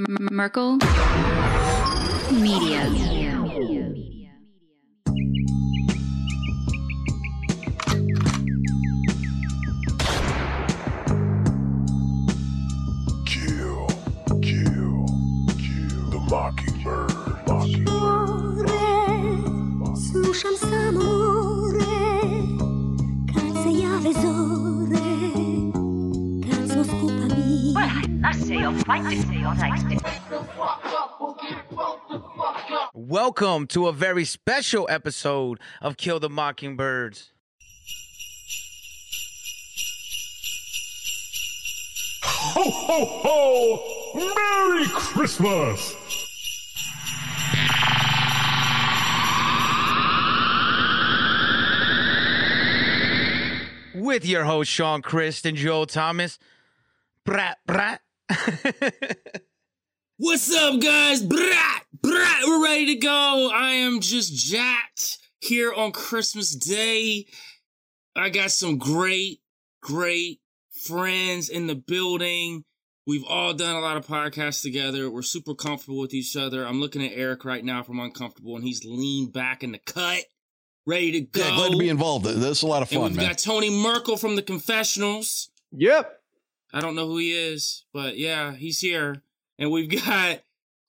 Merkel Media. Kill the Mockingbird. Слушам само море, как се яве зоре, как смо скупами. Welcome to a very special episode of Kill the Mockingbirds. Ho, ho, ho! Merry Christmas! With your host, Sean Christ and Joel Thomas. Brat, brat. What's up, guys? Brat, brat. We're ready to go. I am just jacked here on Christmas Day. I got some great, great friends in the building. We've all done a lot of podcasts together. We're super comfortable with each other. I'm looking at Eric right now from Uncomfortable, and he's leaned back in the cut. Ready to go. Yeah, glad to be involved. That's a lot of fun, man. We got Tony Merkel from the Confessionals. Yep. I don't know who he is, but yeah, he's here. And we've got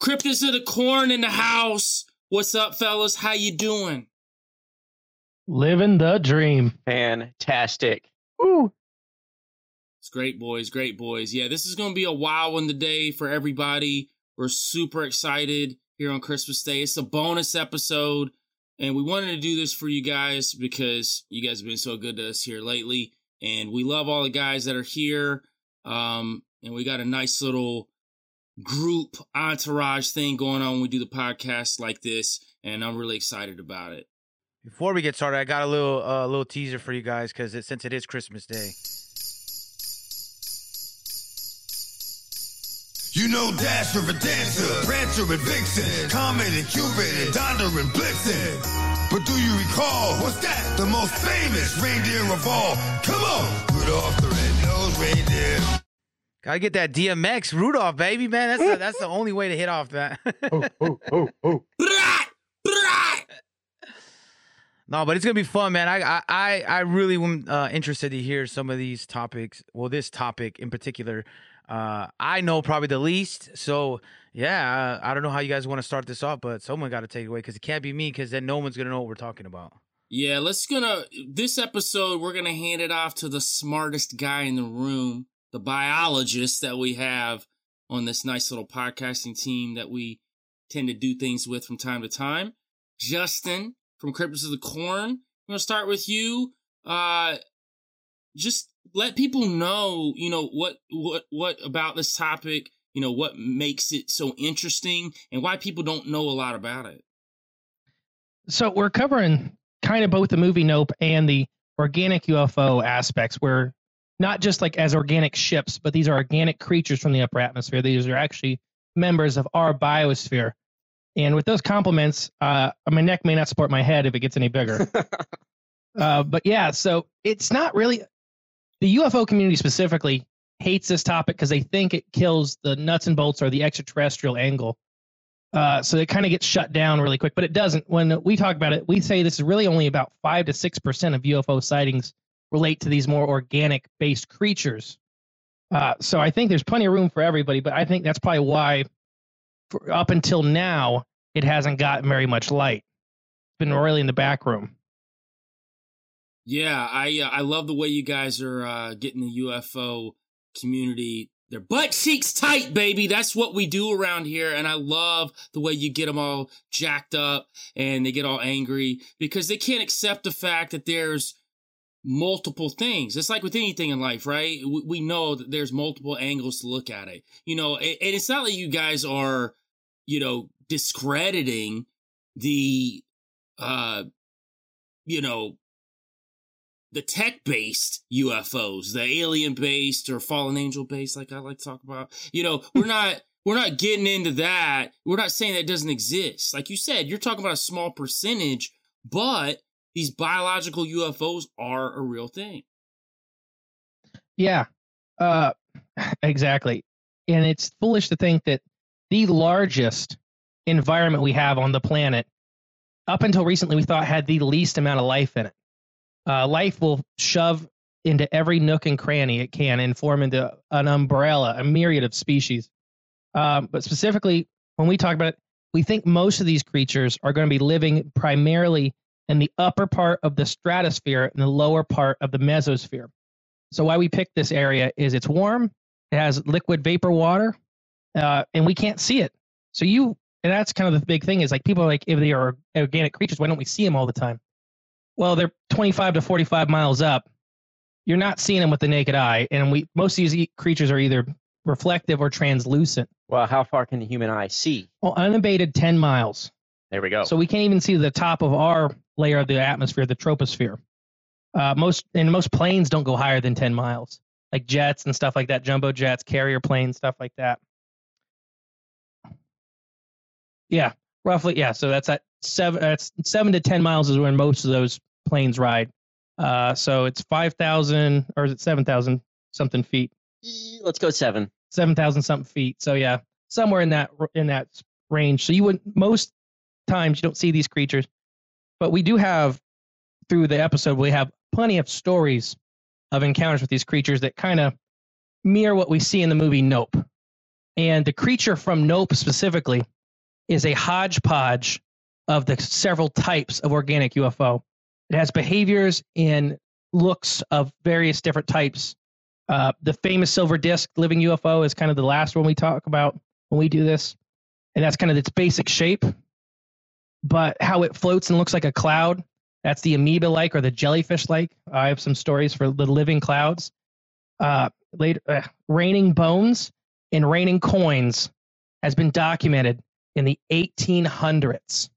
Cryptids of the Corn in the house. What's up, fellas? How you doing? Living the dream. Fantastic. Woo. It's great, boys. Great, boys. Yeah, this is going to be a wild one today for everybody. We're super excited here on Christmas Day. It's a bonus episode. And we wanted to do this for you guys because you guys have been so good to us here lately. And we love all the guys that are here. And we got a nice little group entourage thing going on when we do the podcast like this. And I'm really excited about it. Before we get started, I got a little teaser for you guys because since it is Christmas Day. You know Dasher and Dancer, Prancer and Vixen, Comet and Cupid and Donder and Blitzen. But do you recall, what's that? The most famous reindeer of all. Come on, Rudolph the Red-Nosed Reindeer. Gotta get that DMX Rudolph, baby, man. That's the only way to hit off that. No, but it's gonna be fun, man. I really am interested to hear some of these topics. Well, this topic in particular. I know probably the least, so yeah, I don't know how you guys want to start this off, but someone got to take it away because it can't be me because then no one's going to know what we're talking about. Yeah, this episode, we're going to hand it off to the smartest guy in the room, the biologist that we have on this nice little podcasting team that we tend to do things with from time to time. Justin from Cryptids of the Corn, I'm going to start with you. Just let people know, you know, what about this topic, you know, what makes it so interesting and why people don't know a lot about it. So we're covering kind of both the movie Nope and the organic UFO aspects. We're not just like as organic ships, but these are organic creatures from the upper atmosphere. These are actually members of our biosphere. And with those compliments, my neck may not support my head if it gets any bigger. But yeah, so it's not really... The UFO community specifically hates this topic because they think it kills the nuts and bolts or the extraterrestrial angle. So it kind of gets shut down really quick, but it doesn't. When we talk about it, we say this is really only about 5 to 6% of UFO sightings relate to these more organic-based creatures. So I think there's plenty of room for everybody, but I think that's probably why up until now, it hasn't gotten very much light. It's been really in the back room. Yeah, I love the way you guys are getting the UFO community their butt cheeks tight, baby. That's what we do around here, and I love the way you get them all jacked up and they get all angry because they can't accept the fact that there's multiple things. It's like with anything in life, right? We know that there's multiple angles to look at it. You know, and it's not like you guys are, you know, discrediting the, you know, the tech-based UFOs, the alien-based or fallen angel-based, like I like to talk about. You know, we're not getting into that. We're not saying that doesn't exist. Like you said, you're talking about a small percentage, but these biological UFOs are a real thing. Yeah, exactly. And it's foolish to think that the largest environment we have on the planet, up until recently we thought had the least amount of life in it. Life will shove into every nook and cranny it can and form into an umbrella, a myriad of species. But specifically, when we talk about it, we think most of these creatures are going to be living primarily in the upper part of the stratosphere and the lower part of the mesosphere. So why we picked this area is it's warm, it has liquid vapor water, and we can't see it. So and that's kind of the big thing is like people are like, if they are organic creatures, why don't we see them all the time? Well, they're 25 to 45 miles up. You're not seeing them with the naked eye. And most of these creatures are either reflective or translucent. Well, how far can the human eye see? Well, unabated 10 miles. There we go. So we can't even see the top of our layer of the atmosphere, the troposphere. Most planes don't go higher than 10 miles, like jets and stuff like that, jumbo jets, carrier planes, stuff like that. Yeah, roughly. Yeah, so that's at 7 to 10 miles is when most of those planes ride. So it's 5,000 or is it 7,000 something feet? Let's go 7,000 something feet. So yeah, somewhere in that range. So you would most times you don't see these creatures, but we do have through the episode we have plenty of stories of encounters with these creatures that kind of mirror what we see in the movie Nope. And the creature from Nope specifically is a hodgepodge of the several types of organic UFO. It has behaviors and looks of various different types. The famous silver disc living UFO is kind of the last one we talk about when we do this. And that's kind of its basic shape. But how it floats and looks like a cloud, that's the amoeba-like or the jellyfish-like. I have some stories for the living clouds. Raining bones and raining coins has been documented in the 1800s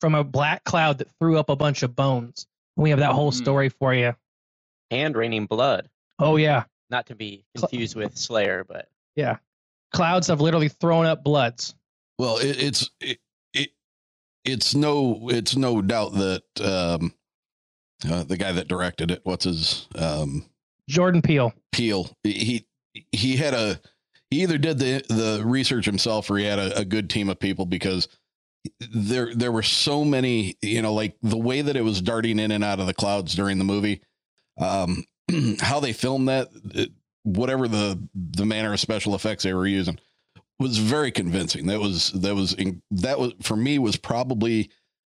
from a black cloud that threw up a bunch of bones. We have that whole story for you. And raining blood. Oh, yeah. Not to be confused with Slayer, but... Yeah. Clouds have literally thrown up bloods. Well, it's no doubt that the guy that directed it, what's his... Jordan Peele. He had a... He either did the research himself or he had a good team of people because there were so many, you know, like the way that it was darting in and out of the clouds during the movie, how they filmed that, whatever the manner of special effects they were using was very convincing. That was for me was probably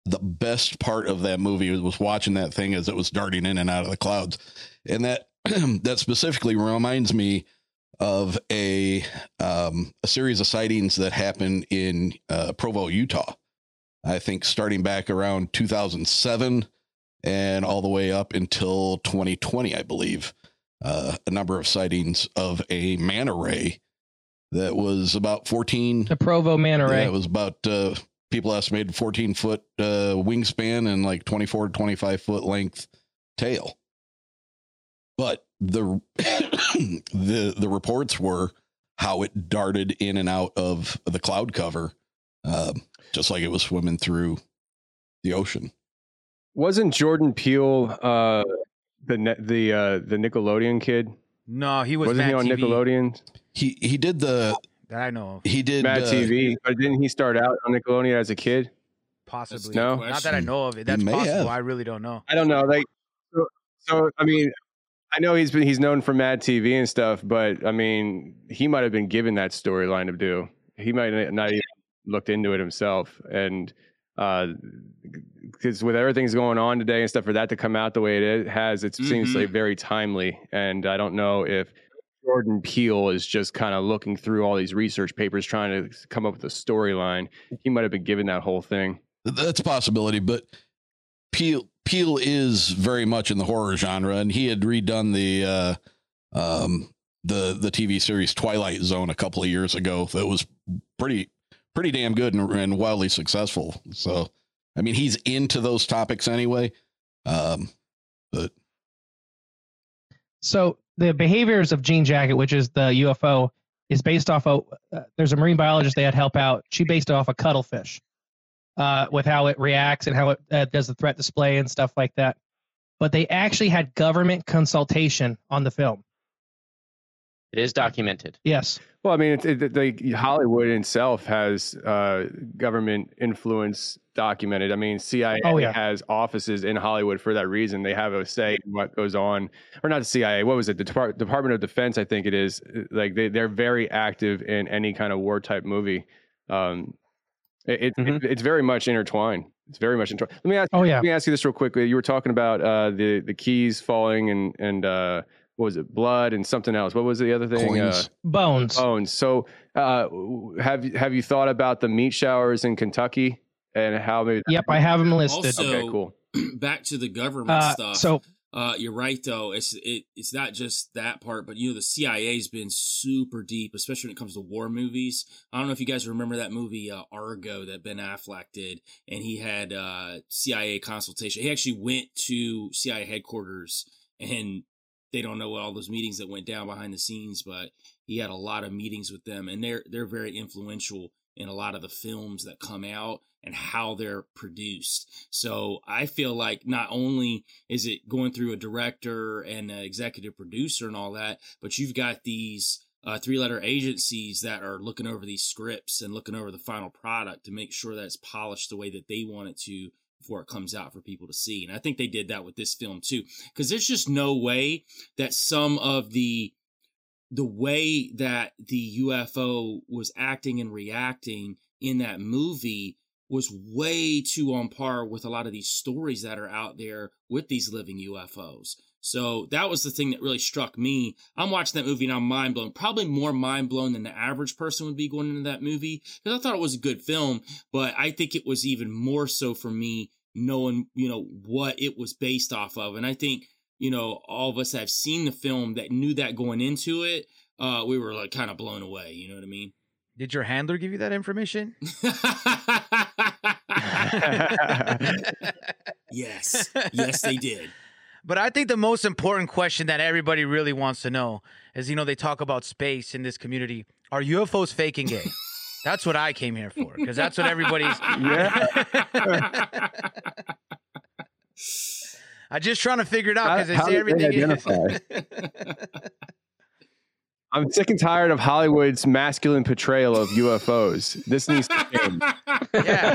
the best part of that movie was watching that thing as it was darting in and out of the clouds. And that specifically reminds me of a series of sightings that happened in Provo, Utah, I think starting back around 2007 and all the way up until 2020, I believe, a number of sightings of a manta ray that was about 14. The Provo manta ray. Yeah, it was about people estimated 14-foot wingspan and like 24 to 25-foot length tail. But the reports were how it darted in and out of the cloud cover, just like it was swimming through the ocean. Wasn't Jordan Peele the Nickelodeon kid? No, he wasn't. He on TV. Nickelodeon? He did the that I know. Of. He did Mad TV, but didn't he start out on Nickelodeon as a kid? Possibly. No, not that I know of it. That's possible. Have. I really don't know. I don't know. Like so I mean. I know he's known for Mad TV and stuff, but I mean, he might have been given that storyline to do. He might not even looked into it himself, and because with everything's going on today and stuff, for that to come out the way it has, it seems like very timely. And I don't know if Jordan Peele is just kind of looking through all these research papers trying to come up with a storyline. He might have been given that whole thing. That's a possibility, but Peele is very much in the horror genre, and he had redone the TV series Twilight Zone a couple of years ago. That was pretty damn good and wildly successful. So, I mean, he's into those topics anyway. So the behaviors of Jean Jacket, which is the UFO, is based off of. There's a marine biologist they had help out. She based it off a cuttlefish. With how it reacts and how it does the threat display and stuff like that. But they actually had government consultation on the film. It is documented. Yes. Well, I mean, Hollywood itself has government influence documented. I mean, CIA has offices in Hollywood for that reason. They have a say in what goes on, or not the CIA. What was it? The Department of Defense, I think it is. Like they're very active in any kind of war type movie. It's very much intertwined. It's very much intertwined. Let me ask you this real quickly. You were talking about the keys falling and what was it? Blood and something else. What was the other thing? Bones. So have you thought about the meat showers in Kentucky and how maybe? Yep, I have them listed. Also, okay, cool. Back to the government stuff. So you're right, though. It's not just that part, but, you know, the CIA's been super deep, especially when it comes to war movies. I don't know if you guys remember that movie Argo that Ben Affleck did, and he had CIA consultation. He actually went to CIA headquarters and. They don't know all those meetings that went down behind the scenes, but he had a lot of meetings with them, and they're very influential in a lot of the films that come out and how they're produced. So I feel like not only is it going through a director and an executive producer and all that, but you've got these three-letter agencies that are looking over these scripts and looking over the final product to make sure that it's polished the way that they want it to before it comes out for people to see. And I think they did that with this film too, because there's just no way that some of the way that the UFO was acting and reacting in that movie was way too on par with a lot of these stories that are out there with these living UFOs. So that was the thing that really struck me. I'm watching that movie and I'm mind blown, probably more mind blown than the average person would be going into that movie, because I thought it was a good film, but I think it was even more so for me knowing, you know, what it was based off of. And I think, you know, all of us that have seen the film that knew that going into it, we were like kind of blown away. You know what I mean? Did your handler give you that information? Yes, they did. But I think the most important question that everybody really wants to know is, you know, they talk about space in this community. Are UFOs fake and gay? That's what I came here for, because that's what everybody's... Yeah. I'm just trying to figure it out, because they say everything is... I'm sick and tired of Hollywood's masculine portrayal of UFOs. This needs to end. Yeah.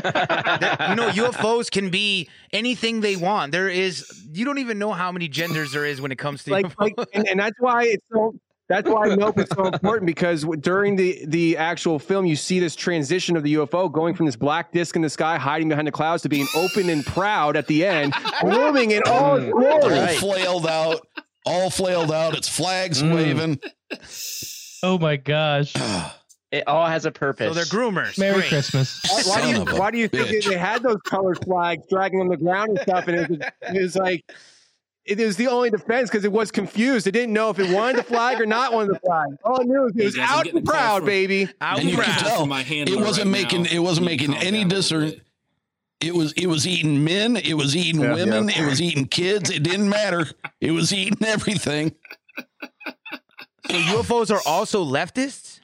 You know, UFOs can be anything they want. There is, you don't even know how many genders there is when it comes to UFOs. And that's why it's so... That's why Nope is so important, because during the actual film, you see this transition of the UFO going from this black disc in the sky, hiding behind the clouds, to being open and proud at the end, blooming in all its glory. All flailed out. Its flags waving. Oh my gosh. It all has a purpose. So they're groomers. Merry Christmas. Why do you think they had those colored flags dragging on the ground and stuff? And it was like, it was the only defense, because it was confused. It didn't know if it wanted the flag or not wanted the flag. All it knew was it was out and proud, baby. Out and proud. It wasn't making any discern. It was eating men. It was eating women. Yeah. It was eating kids. It didn't matter. It was eating everything. So UFOs are also leftists?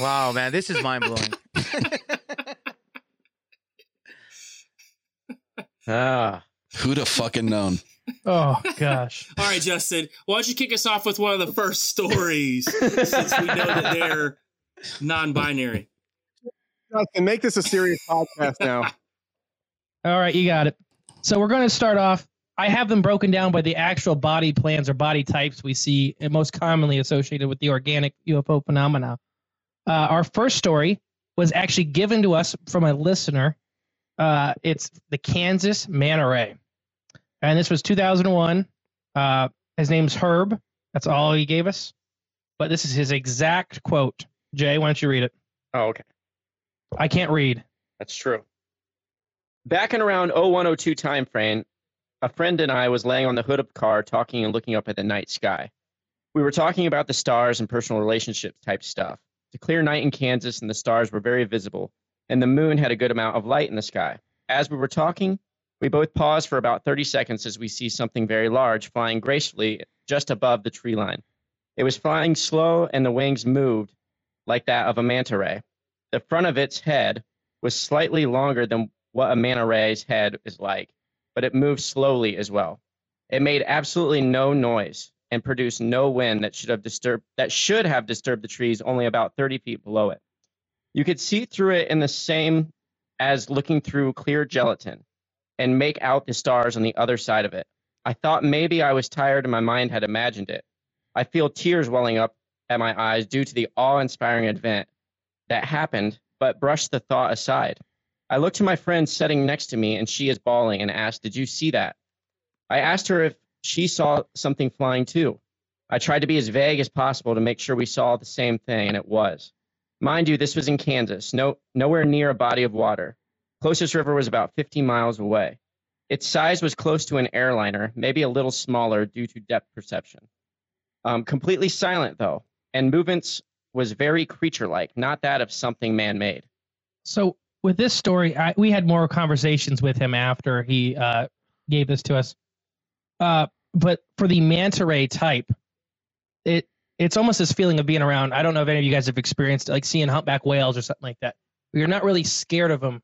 Wow, man, this is mind-blowing. Who'd have fucking known? Oh, gosh. All right, Justin, why don't you kick us off with one of the first stories, since we know that they're non-binary. Justin, make this a serious podcast now. All right, you got it. So we're going to start off. I have them broken down by the actual body plans or body types we see and most commonly associated with the organic UFO phenomena. Our first story was actually given to us from a listener. It's the Kansas Man Array. And this was 2001. His name's Herb. That's all he gave us. But this is his exact quote. Jay, why don't you read it? Oh, okay. I can't read. That's true. Back in around 0102 time frame, a friend and I was laying on the hood of a car talking and looking up at the night sky. We were talking about the stars and personal relationship type stuff. The clear night in Kansas and the stars were very visible, and the moon had a good amount of light in the sky. As we were talking, we both paused for about 30 seconds as we see something very large flying gracefully just above the tree line. It was flying slow, and the wings moved like that of a manta ray. The front of its head was slightly longer than what a manta ray's head is like, but it moved slowly as well. It made absolutely no noise. and produced no wind that should have disturbed the trees only about 30 feet below it. You could see through it in the same as looking through clear gelatin and make out the stars on the other side of it. I thought maybe I was tired and my mind had imagined it. I feel tears welling up at my eyes due to the awe-inspiring event that happened, but brushed the thought aside. I looked to my friend sitting next to me, and she is bawling, and asked, "Did you see that?" I asked her if she saw something flying too. I tried to be as vague as possible to make sure we saw the same thing, and it was. Mind you, this was in Kansas, nowhere near a body of water. Closest river was about 50 miles away. Its size was close to an airliner, maybe a little smaller due to depth perception. Completely silent, though, and movements was very creature-like, not that of something man-made. So with this story, we had more conversations with him after he gave this to us. But for the manta ray type, it's almost this feeling of being around. I don't know if any of you guys have experienced like seeing humpback whales or something like that. You're not really scared of them,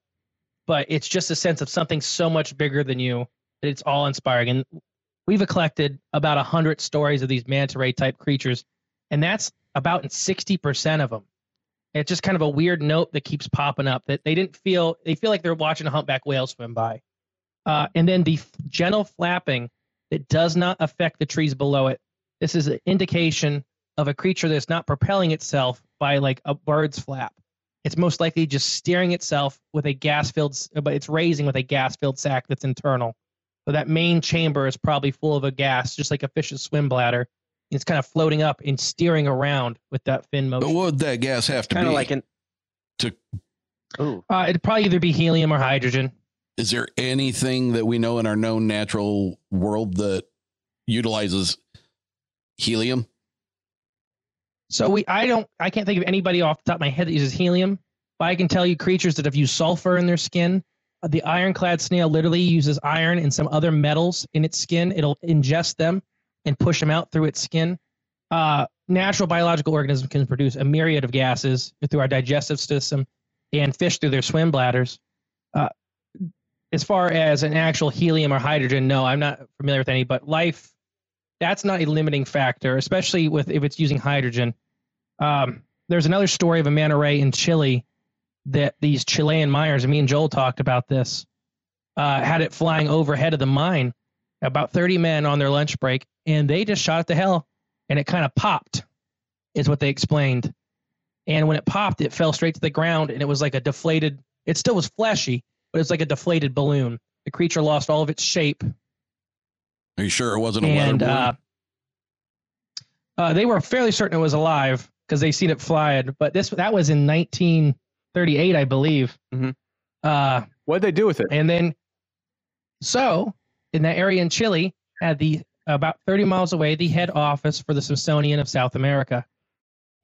but it's just a sense of something so much bigger than you that it's awe-inspiring. And we've collected about 100 stories of these manta ray type creatures, and that's about 60% of them. It's just kind of a weird note that keeps popping up that they feel like they're watching a humpback whale swim by. And then the gentle flapping that does not affect the trees below it. This is an indication of a creature that's not propelling itself by like a bird's flap. It's most likely just steering itself with a gas-filled, but it's raising with a gas-filled sac that's internal. So that main chamber is probably full of a gas, just like a fish's swim bladder. It's kind of floating up and steering around with that fin motion. But what would that gas have to be? Kind of like it'd probably either be helium or hydrogen. Is there anything that we know in our known natural world that utilizes helium? So I can't think of anybody off the top of my head that uses helium, but I can tell you creatures that have used sulfur in their skin. The ironclad snail literally uses iron and some other metals in its skin. It'll ingest them and push them out through its skin. Natural biological organisms can produce a myriad of gases through our digestive system and fish through their swim bladders. As far as an actual helium or hydrogen, no, I'm not familiar with any, but life, that's not a limiting factor, especially if it's using hydrogen. There's another story of a manta ray in Chile that these Chilean miners, and me and Joel talked about this, had it flying overhead of the mine, about 30 men on their lunch break, and they just shot it to hell, and it kind of popped, is what they explained. And when it popped, it fell straight to the ground, and it was like a deflated, it still was fleshy, but it's like a deflated balloon. The creature lost all of its shape. Are you sure it wasn't a weather balloon? They were fairly certain it was alive because they seen it flying, but that was in 1938, I believe. Mm-hmm. What'd they do with it? And then, so in that area in Chile, at about 30 miles away, the head office for the Smithsonian of South America.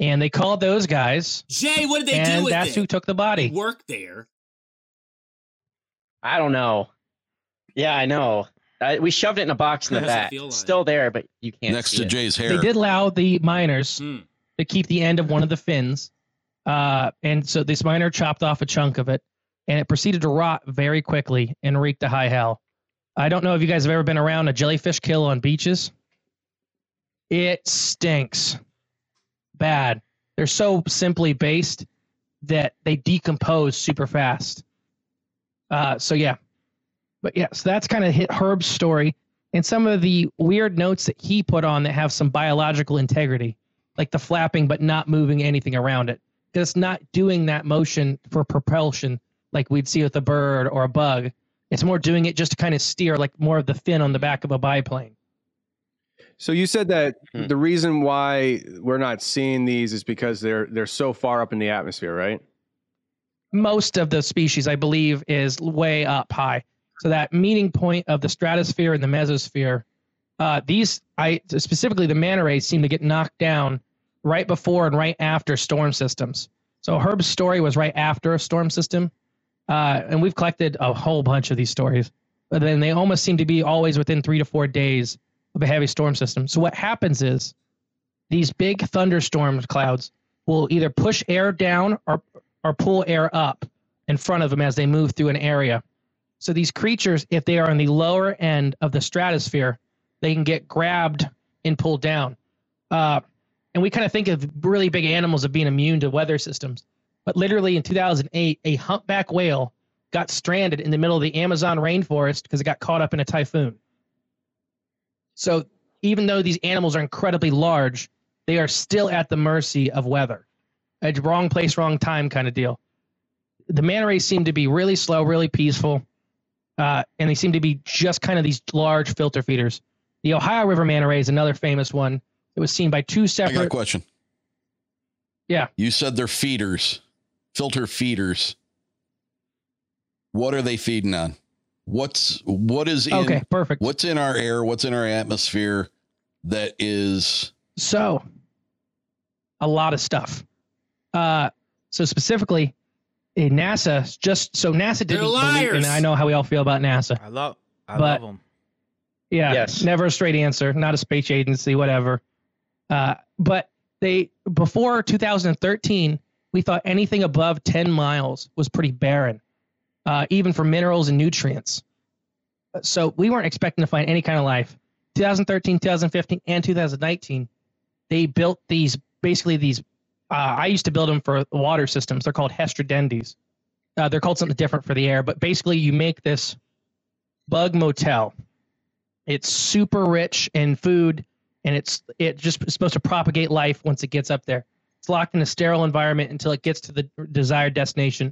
And they called those guys. Jay, what did they do with it? And that's who took the body. Work there. I don't know. Yeah, I know. We shoved it in a box in the back. Like? Still there, but you can't Next see to it. Jay's hair. They did allow the miners to keep the end of one of the fins. And so this miner chopped off a chunk of it, and it proceeded to rot very quickly and wreaked a high hell. I don't know if you guys have ever been around a jellyfish kill on beaches. It stinks bad. They're so simply based that they decompose super fast. So yeah, but yeah, so that's kind of Herb's story and some of the weird notes that he put on that have some biological integrity, like the flapping, but not moving anything around it. Because it's not doing that motion for propulsion like we'd see with a bird or a bug. It's more doing it just to kind of steer, like more of the fin on the back of a biplane. So you said that the reason why we're not seeing these is because they're so far up in the atmosphere, right? Most of the species, I believe, is way up high. So that meeting point of the stratosphere and the mesosphere, specifically the manta rays seem to get knocked down right before and right after storm systems. So Herb's story was right after a storm system. And we've collected a whole bunch of these stories, but then they almost seem to be always within 3 to 4 days of a heavy storm system. So what happens is these big thunderstorm clouds will either push air down or pull air up in front of them as they move through an area. So these creatures, if they are on the lower end of the stratosphere, they can get grabbed and pulled down. And we kind of think of really big animals of being immune to weather systems. But literally in 2008, a humpback whale got stranded in the middle of the Amazon rainforest because it got caught up in a typhoon. So even though these animals are incredibly large, they are still at the mercy of weather. A wrong place, wrong time kind of deal. The manta rays seem to be really slow, really peaceful, and they seem to be just kind of these large filter feeders. The Ohio River manta ray is another famous one. It was seen by two separate... I got a question. Yeah. You said they're feeders, filter feeders. What are they feeding on? Okay, perfect. What's in our air? What's in our atmosphere that is... So, a lot of stuff. So specifically, NASA just... So NASA didn't believe, and I know how we all feel about NASA. I love them. Yeah, yes. Never a straight answer. Not a space agency, whatever. But they, before 2013, we thought anything above 10 miles was pretty barren, even for minerals and nutrients. So we weren't expecting to find any kind of life. 2013, 2015, and 2019, they built these, basically these, I used to build them for water systems. They're called hestradendes. They're called something different for the air, but basically you make this bug motel. It's super rich in food, and it's supposed to propagate life once it gets up there. It's locked in a sterile environment until it gets to the desired destination,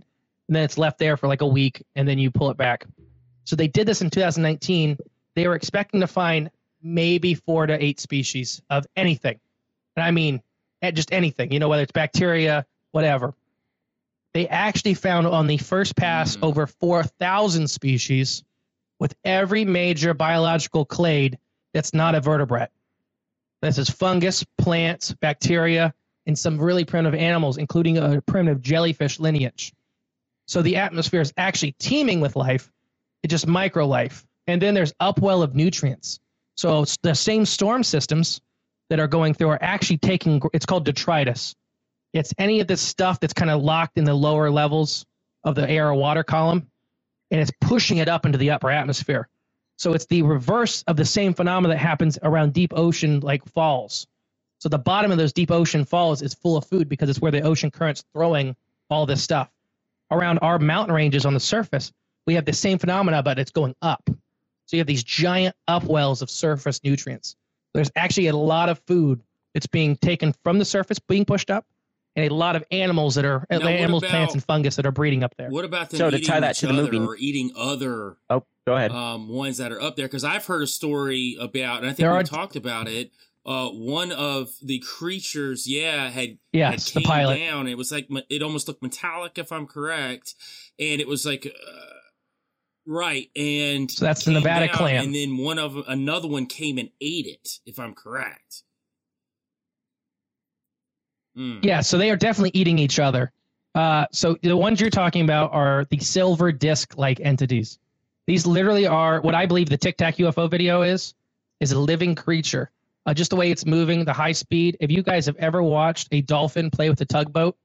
and then it's left there for like a week, and then you pull it back. So they did this in 2019. They were expecting to find maybe 4 to 8 species of anything, and I mean just anything, you know, whether it's bacteria, whatever. They actually found on the first pass over 4,000 species, with every major biological clade that's not a vertebrate. This is fungus, plants, bacteria, and some really primitive animals, including a primitive jellyfish lineage. So the atmosphere is actually teeming with life. It's just micro life. And then there's upwell of nutrients. So it's the same storm systems that are going through are actually taking, it's called detritus. It's any of this stuff that's kind of locked in the lower levels of the air or water column, and it's pushing it up into the upper atmosphere. So it's the reverse of the same phenomena that happens around deep ocean like falls. So the bottom of those deep ocean falls is full of food because it's where the ocean current's throwing all this stuff. Around our mountain ranges on the surface, we have the same phenomena, but it's going up. So you have these giant upwells of surface nutrients. There's actually a lot of food that's being taken from the surface, being pushed up, and a lot of animals that are plants, and fungus that are breeding up there. What about them eating other ones that are up there? Because I've heard a story about, and I think we talked about it, one of the creatures, had came down. It was like, it almost looked metallic, if I'm correct. And it was like, right. And so that's the Nevada clam. And then another one came and ate it, if I'm correct. Yeah, so they are definitely eating each other. So the ones you're talking about are the silver disc-like entities. These literally are what I believe the Tic Tac UFO video is a living creature. Just the way it's moving, the high speed. If you guys have ever watched a dolphin play with a tugboat,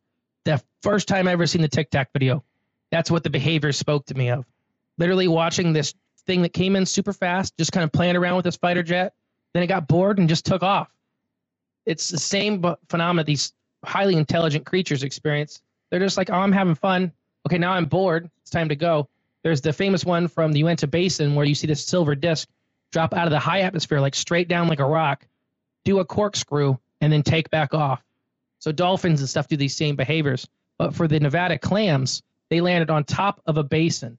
the first time I ever seen the Tic Tac video, that's what the behavior spoke to me of. Literally watching this thing that came in super fast, just kind of playing around with this fighter jet. Then it got bored and just took off. It's the same phenomena these highly intelligent creatures experience. They're just like, oh, I'm having fun. Okay, now I'm bored. It's time to go. There's the famous one from the Uinta Basin where you see this silver disc drop out of the high atmosphere, like straight down like a rock, do a corkscrew, and then take back off. So dolphins and stuff do these same behaviors. But for the Nevada clams, they landed on top of a basin.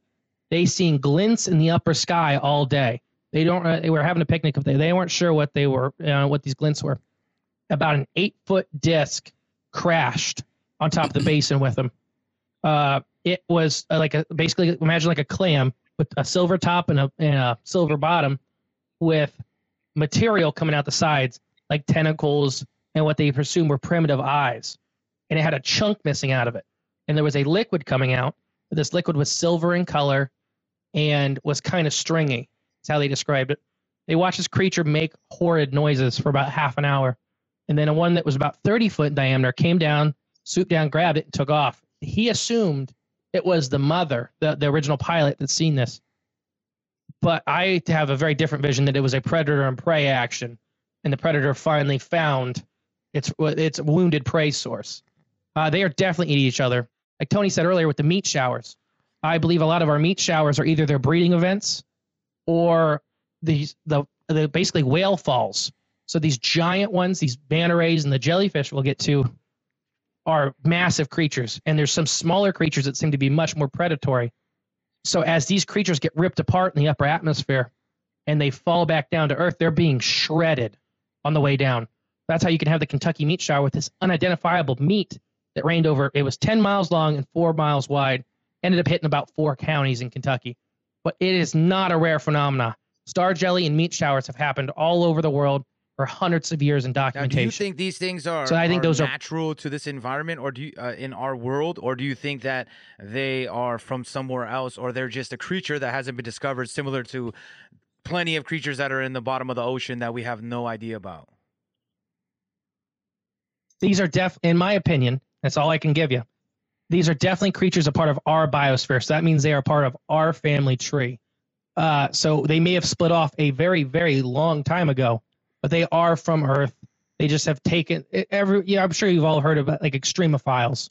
They seen glints in the upper sky all day. They were having a picnic up there. They weren't sure what they were, what these glints were. About an 8-foot disc crashed on top of the basin with them. It was basically imagine like a clam with a silver top and a silver bottom with material coming out the sides, like tentacles and what they presume were primitive eyes. And it had a chunk missing out of it. And there was a liquid coming out. This liquid was silver in color and was kind of stringy. That's how they described it. They watched this creature make horrid noises for about half an hour. And then a one that was about 30-foot in diameter came down, swooped down, grabbed it, and took off. He assumed it was the mother, the original pilot that's seen this. But I have a very different vision that it was a predator and prey action. and the predator finally found its wounded prey source. They are definitely eating each other. Like Tony said earlier with the meat showers, I believe a lot of our meat showers are either their breeding events or the basically whale falls. So these giant ones, these manta rays and the jellyfish we'll get to, are massive creatures. And there's some smaller creatures that seem to be much more predatory. So as these creatures get ripped apart in the upper atmosphere and they fall back down to Earth, they're being shredded on the way down. That's how you can have the Kentucky meat shower with this unidentifiable meat that rained over. It was 10 miles long and 4 miles wide. Ended up hitting about 4 counties in Kentucky. But it is not a rare phenomenon. Star jelly and meat showers have happened all over the world for hundreds of years in documentation. Now, do you think these things are natural to this environment, or do you, in our world, or do you think that they are from somewhere else, or they're just a creature that hasn't been discovered, similar to plenty of creatures that are in the bottom of the ocean that we have no idea about? These are in my opinion, that's all I can give you. These are definitely creatures a part of our biosphere, so that means they are part of our family tree. So they may have split off a very, very long time ago. But they are from Earth. They just have taken every. Yeah, I'm sure you've all heard about like extremophiles.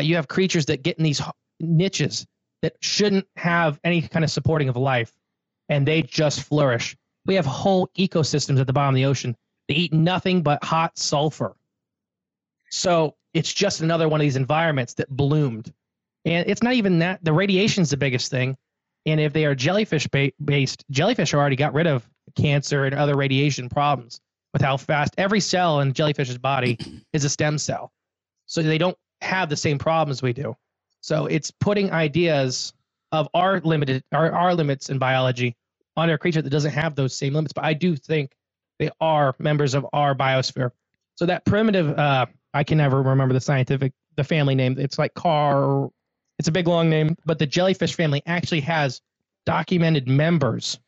You have creatures that get in these niches that shouldn't have any kind of supporting of life, and they just flourish. We have whole ecosystems at the bottom of the ocean. They eat nothing but hot sulfur. So it's just another one of these environments that bloomed, and it's not even that the radiation's the biggest thing. And if they are jellyfish-based, jellyfish already got rid of cancer and other radiation problems with how fast every cell in jellyfish's body is a stem cell. So they don't have the same problems we do. So it's putting ideas of our limits in biology on a creature that doesn't have those same limits. But I do think they are members of our biosphere. So that primitive, I can never remember the family name. It's like Carr. It's a big, long name. But the jellyfish family actually has documented members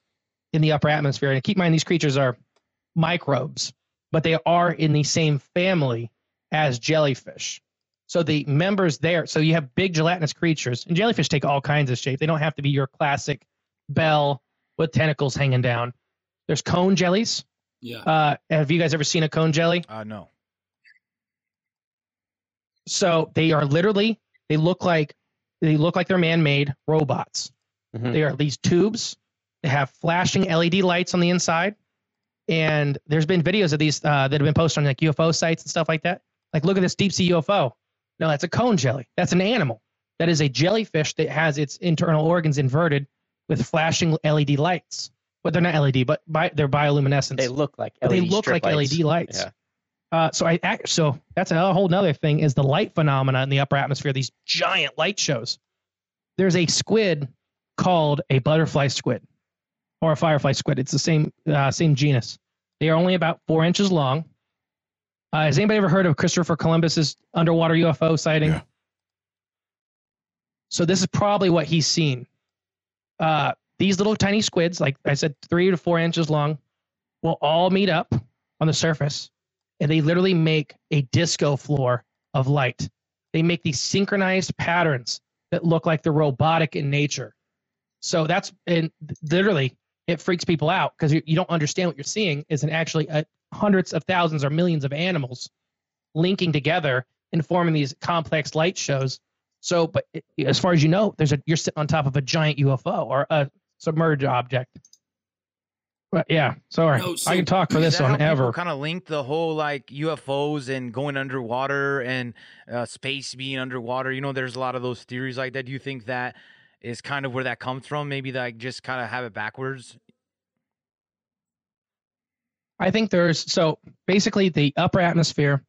in the upper atmosphere. And keep in mind, these creatures are microbes, but they are in the same family as jellyfish. So the members there, so you have big gelatinous creatures, and jellyfish take all kinds of shape. They don't have to be your classic bell with tentacles hanging down. There's cone jellies. Yeah. Have you guys ever seen a cone jelly? No. So they are literally, they look like they're man-made robots. Mm-hmm. They are these tubes. They have flashing LED lights on the inside, and there's been videos of these that have been posted on like UFO sites and stuff like that. Like, look at this deep sea UFO. No, that's a cone jelly. That's an animal. That is a jellyfish that has its internal organs inverted with flashing LED lights. But they're not LED, but they're bioluminescent. They look like LED. They look like lights. LED lights. Yeah. So that's a whole nother thing is the light phenomena in the upper atmosphere. These giant light shows. There's a squid called a butterfly squid. Or a firefly squid. It's the same genus. They are only about 4 inches long. Has anybody ever heard of Christopher Columbus's underwater UFO sighting? Yeah. So this is probably what he's seen. These little tiny squids, like I said, 3 to 4 inches long, will all meet up on the surface, and they literally make a disco floor of light. They make these synchronized patterns that look like they're robotic in nature. So that's, and literally, it freaks people out because you don't understand what you're seeing is actually hundreds of thousands or millions of animals linking together and forming these complex light shows. So, but as far as you know, you're sitting on top of a giant UFO or a submerged object. But yeah, sorry. No, so I can talk for this one ever. Kind of link the whole like UFOs and going underwater and space being underwater. You know, there's a lot of those theories like that. Do you think that is kind of where that comes from? Maybe like just kind of have it backwards. I think so basically the upper atmosphere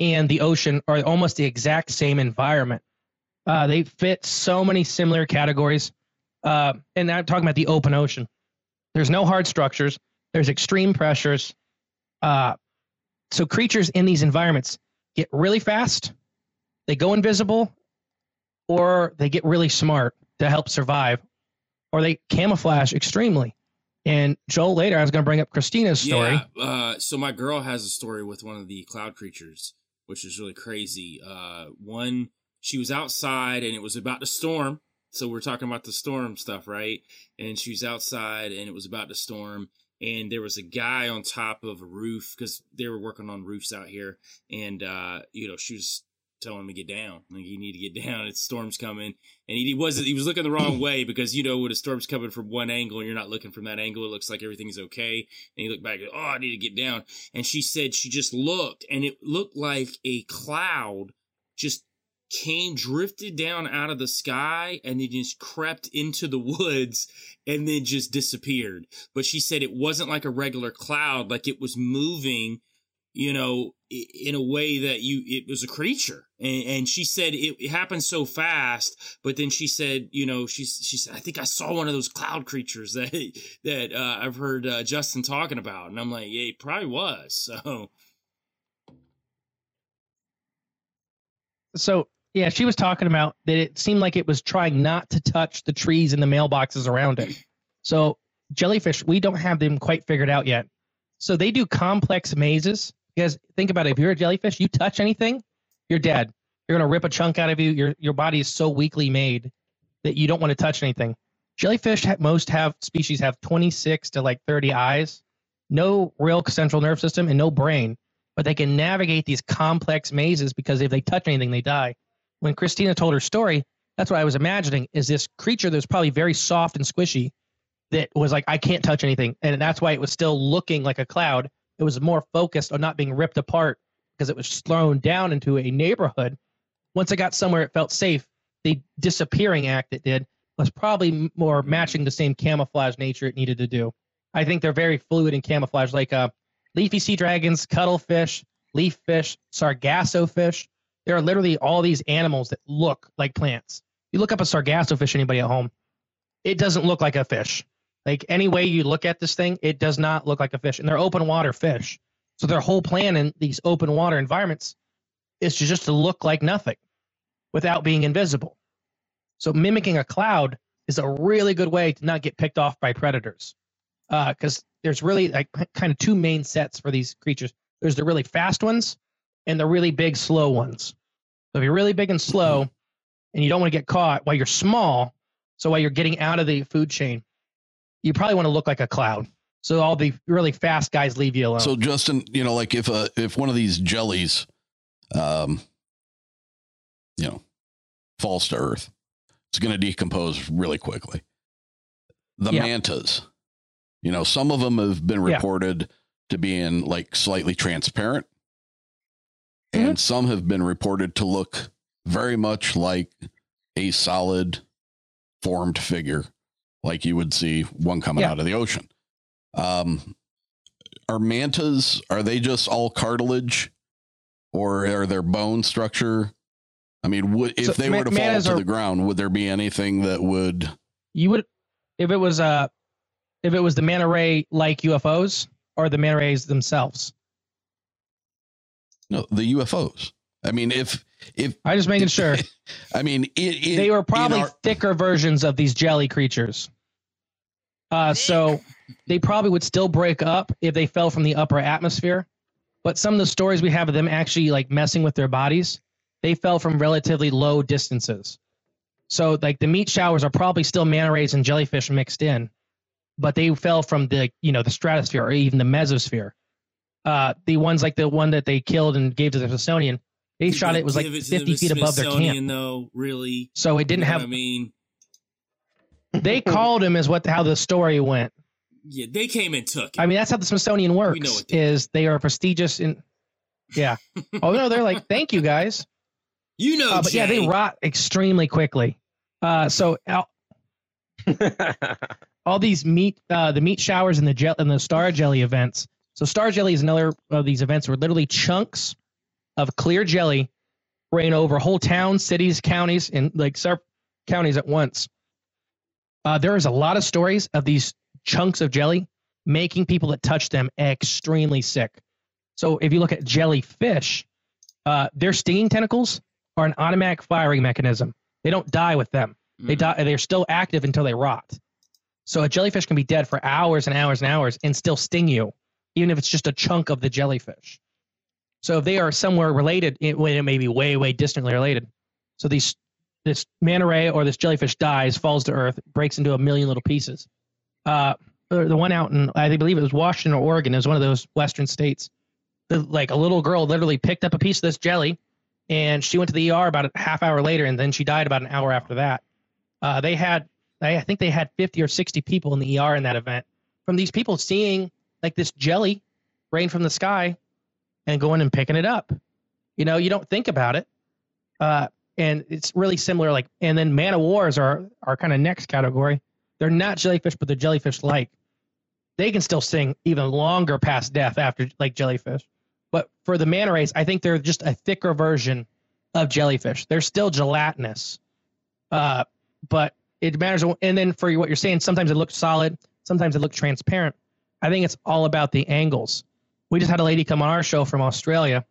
and the ocean are almost the exact same environment. They fit so many similar categories. And I'm talking about the open ocean. There's no hard structures. There's extreme pressures. So creatures in these environments get really fast. They go invisible, or they get really smart to help survive, or they camouflage extremely. And Joel, later I was going to bring up Christina's story. Yeah, so my girl has a story with one of the cloud creatures, which is really crazy. She was outside, and it was about to storm. So we're talking about the storm stuff, right? And she was outside, and it was about to storm, and there was a guy on top of a roof because they were working on roofs out here. And, you know, she was telling him to get down. Like, you need to get down. It's storm's coming. And he was looking the wrong way because, you know, when a storm's coming from one angle and you're not looking from that angle, it looks like everything's okay. And he looked back and, oh, I need to get down. And she said she just looked, and it looked like a cloud just came, drifted down out of the sky, and then just crept into the woods and then just disappeared. But she said it wasn't like a regular cloud, like it was moving, you know, in a way that it was a creature. And she said it happened so fast, but then she said, you know, she said, I think I saw one of those cloud creatures that I've heard Justin talking about. And I'm like, yeah, it probably was. So yeah, she was talking about that it seemed like it was trying not to touch the trees and the mailboxes around it. So jellyfish, we don't have them quite figured out yet. So they do complex mazes. Because think about it, if you're a jellyfish, you touch anything, you're dead. You're going to rip a chunk out of you. Your body is so weakly made that you don't want to touch anything. Jellyfish, species have 26 to like 30 eyes, no real central nervous system, and no brain. But they can navigate these complex mazes because if they touch anything, they die. When Christina told her story, that's what I was imagining, is this creature that's probably very soft and squishy that was like, I can't touch anything. And that's why it was still looking like a cloud. It was more focused on not being ripped apart because it was thrown down into a neighborhood. Once it got somewhere it felt safe, the disappearing act it did was probably more matching the same camouflage nature it needed to do. I think they're very fluid in camouflage, like leafy sea dragons, cuttlefish, leaf fish, sargasso fish. There are literally all these animals that look like plants. You look up a sargasso fish, anybody at home, it doesn't look like a fish. Like any way you look at this thing, it does not look like a fish. And they're open water fish. So their whole plan in these open water environments is to just to look like nothing without being invisible. So mimicking a cloud is a really good way to not get picked off by predators. Because there's really like kind of two main sets for these creatures. There's the really fast ones and the really big slow ones. So if you're really big and slow and you don't want to get caught while you're small, so while you're getting out of the food chain, you probably want to look like a cloud. So all the really fast guys leave you alone. So Justin, you know, like if one of these jellies, you know, falls to earth, it's going to decompose really quickly. The mantas, you know, some of them have been reported to being like slightly transparent, and some have been reported to look very much like a solid formed figure, like you would see one coming out of the ocean. Are mantas, are they just all cartilage, or are there bone structure? I mean, if they were to fall to the ground, would there be anything that would? You would, if it was the manta ray like UFOs or the manta rays themselves? No, the UFOs. I mean, if I just making sure, I mean, they were probably thicker versions of these jelly creatures. So they probably would still break up if they fell from the upper atmosphere. But some of the stories we have of them actually like messing with their bodies, they fell from relatively low distances. So like the meat showers are probably still manta rays and jellyfish mixed in, but they fell from the, you know, the stratosphere or even the mesosphere. The ones like the one that they killed and gave to the Smithsonian, they shot it was like 50 feet above their camp. Though, really, so it didn't have. I mean, they called him is what how the story went. Yeah, they came and took it. I mean, that's how the Smithsonian works. We know what they are prestigious in. Yeah. Oh no, they're like, thank you guys. You know, but Jay. Yeah, they rot extremely quickly. All these the meat showers and the star jelly events. So star jelly is another of these events where literally chunks of clear jelly rain over whole towns, cities, counties, and like counties at once. There is a lot of stories of these chunks of jelly making people that touch them extremely sick. So if you look at jellyfish, their stinging tentacles are an automatic firing mechanism. They don't die with them. They die. They're still active until they rot. So a jellyfish can be dead for hours and hours and hours and still sting you, even if it's just a chunk of the jellyfish. So if they are somewhere related, it may be way, way distantly related. So this manta ray or this jellyfish dies, falls to earth, breaks into a million little pieces. or the one out in, I believe it was Washington or Oregon, is one of those Western states. Like a little girl literally picked up a piece of this jelly, and she went to the ER about a half hour later, and then she died about an hour after that. I think they had 50 or 60 people in the ER in that event, from these people seeing like this jelly rain from the sky and going and picking it up. You know, you don't think about it. And it's really similar. Like, and then man of wars are kind of next category. They're not jellyfish, but they're jellyfish-like. They can still sing even longer past death after, like jellyfish. But for the manta rays, I think they're just a thicker version of jellyfish. They're still gelatinous, but it matters. And then for what you're saying, sometimes it looks solid, sometimes it looks transparent. I think it's all about the angles. We just had a lady come on our show from Australia.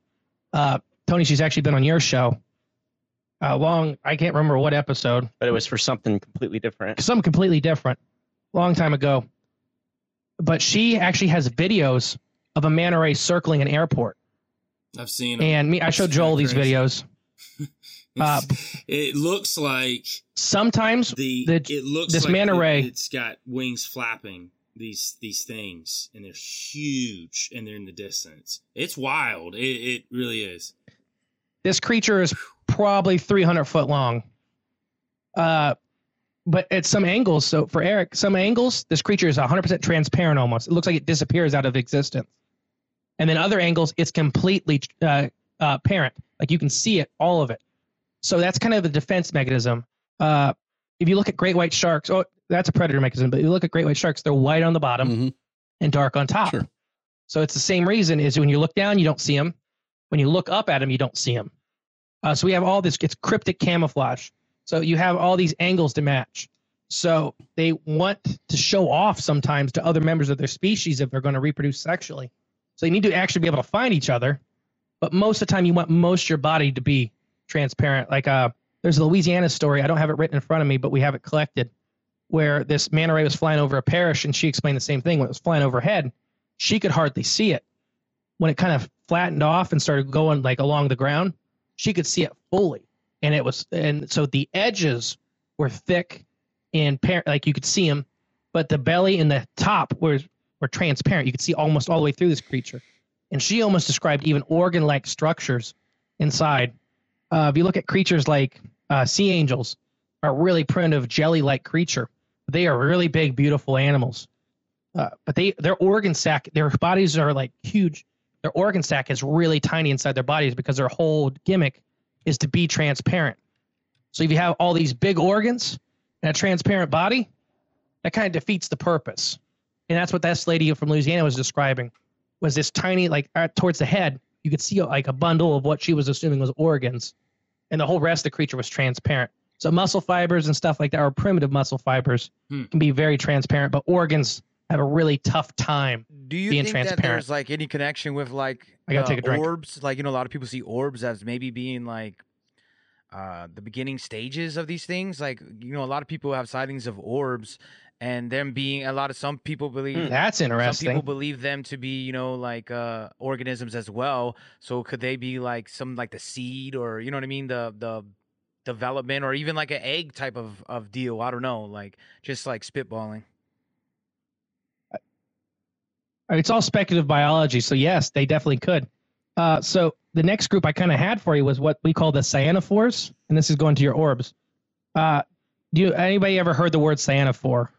Tony, she's actually been on your show. I can't remember what episode. But it was for something completely different. Something completely different. Long time ago. But she actually has videos of a manta ray circling an airport. I've seen them. And I showed Joel these videos. It looks like sometimes this manta ray, it's got wings flapping. These things, and they're huge, and they're in the distance. It's wild. It really is. This creature is probably 300 foot long. But at some angles, so for Eric, some angles, this creature is 100% transparent almost. It looks like it disappears out of existence. And then other angles, it's completely apparent. Like you can see it, all of it. So that's kind of a defense mechanism. If you look at great white sharks, that's a predator mechanism, but if you look at great white sharks, they're white on the bottom and dark on top. Sure. So it's the same reason is when you look down, you don't see them. When you look up at them, you don't see them. So we have all this, it's cryptic camouflage. So you have all these angles to match. So they want to show off sometimes to other members of their species if they're going to reproduce sexually. So you need to actually be able to find each other. But most of the time, you want most of your body to be transparent. Like there's a Louisiana story. I don't have it written in front of me, but we have it collected, where this manta ray was flying over a parish, and she explained the same thing. When it was flying overhead, she could hardly see it. When it kind of flattened off and started going like along the ground, she could see it fully. And so the edges were thick and like you could see them, but the belly and the top were transparent. You could see almost all the way through this creature. And she almost described even organ-like structures inside. If you look at creatures like sea angels, are really primitive jelly-like creature. They are really big, beautiful animals. But their organ sac, their bodies are like huge. Their organ sac is really tiny inside their bodies because their whole gimmick is to be transparent. So if you have all these big organs and a transparent body, that kind of defeats the purpose. And that's what this lady from Louisiana was describing, was this tiny, like towards the head, you could see like a bundle of what she was assuming was organs. And the whole rest of the creature was transparent. So muscle fibers and stuff like that, or primitive muscle fibers, can be very transparent, but organs have a really tough time being transparent. Do you think that there's like any connection with like orbs? Like, you know, a lot of people see orbs as maybe being like the beginning stages of these things. Like, you know, a lot of people have sightings of orbs, and them being some people believe that's interesting. Some people believe them to be, you know, like organisms as well. So could they be like some like the seed, or you know what I mean, the development, or even like an egg type of deal? I don't know, like just like spitballing. It's all speculative biology, so yes, they definitely could. So the next group I kind of had for you was what we call the cyanophores, and this is going to your orbs. Anybody ever heard the word cyanophore?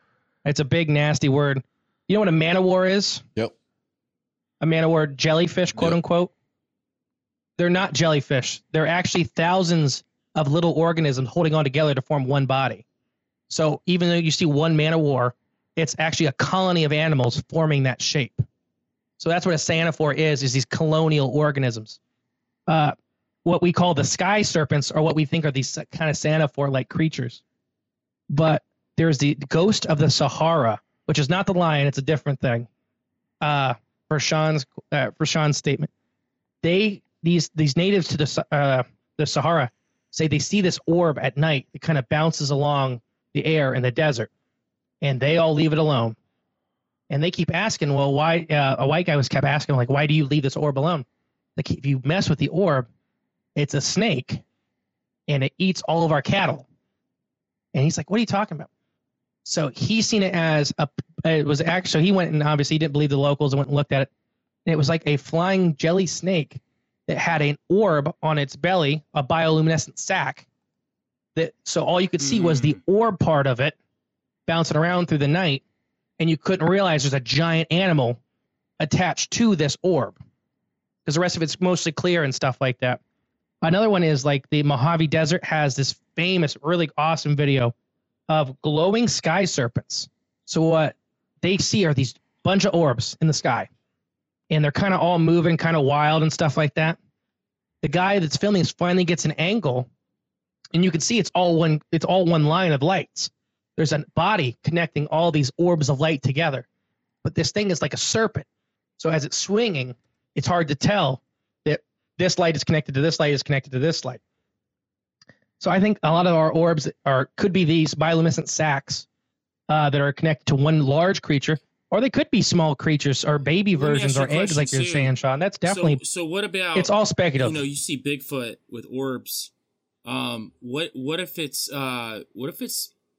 It's a big nasty word. You know what a manowar is? Yep. A manowar jellyfish, quote unquote. They're not jellyfish. They're actually thousands of little organisms holding on together to form one body. So even though you see one man of war, it's actually a colony of animals forming that shape. So that's what a cyanophore is these colonial organisms. What we call the sky serpents are what we think are these kind of cyanophore-like creatures. But there's the ghost of the Sahara, which is not the lion, it's a different thing. For Sean's statement, these natives to the Sahara say they see this orb at night. It kind of bounces along the air in the desert, and they all leave it alone. And they keep asking, well, why? A white guy kept asking, like, why do you leave this orb alone? Like, if you mess with the orb, it's a snake, and it eats all of our cattle. And he's like, what are you talking about? So he's seen it as so he went and obviously didn't believe the locals and went and looked at it. And it was like a flying jelly snake that had an orb on its belly, a bioluminescent sack. So all you could see was the orb part of it bouncing around through the night. And you couldn't realize there's a giant animal attached to this orb, because the rest of it's mostly clear and stuff like that. Another one is like the Mojave Desert has this famous, really awesome video of glowing sky serpents. So what they see are these bunch of orbs in the sky, and they're kind of all moving kind of wild and stuff like that. The guy that's filming this finally gets an angle, and you can see it's all one line of lights. There's a body connecting all these orbs of light together, but this thing is like a serpent. So as it's swinging, it's hard to tell that this light is connected to this light is connected to this light. So I think a lot of our orbs could be these bioluminescent sacs that are connected to one large creature, or they could be small creatures or baby versions or eggs, like you're saying, Sean. That's definitely. So what about? It's all speculative. You see Bigfoot with orbs. What if it's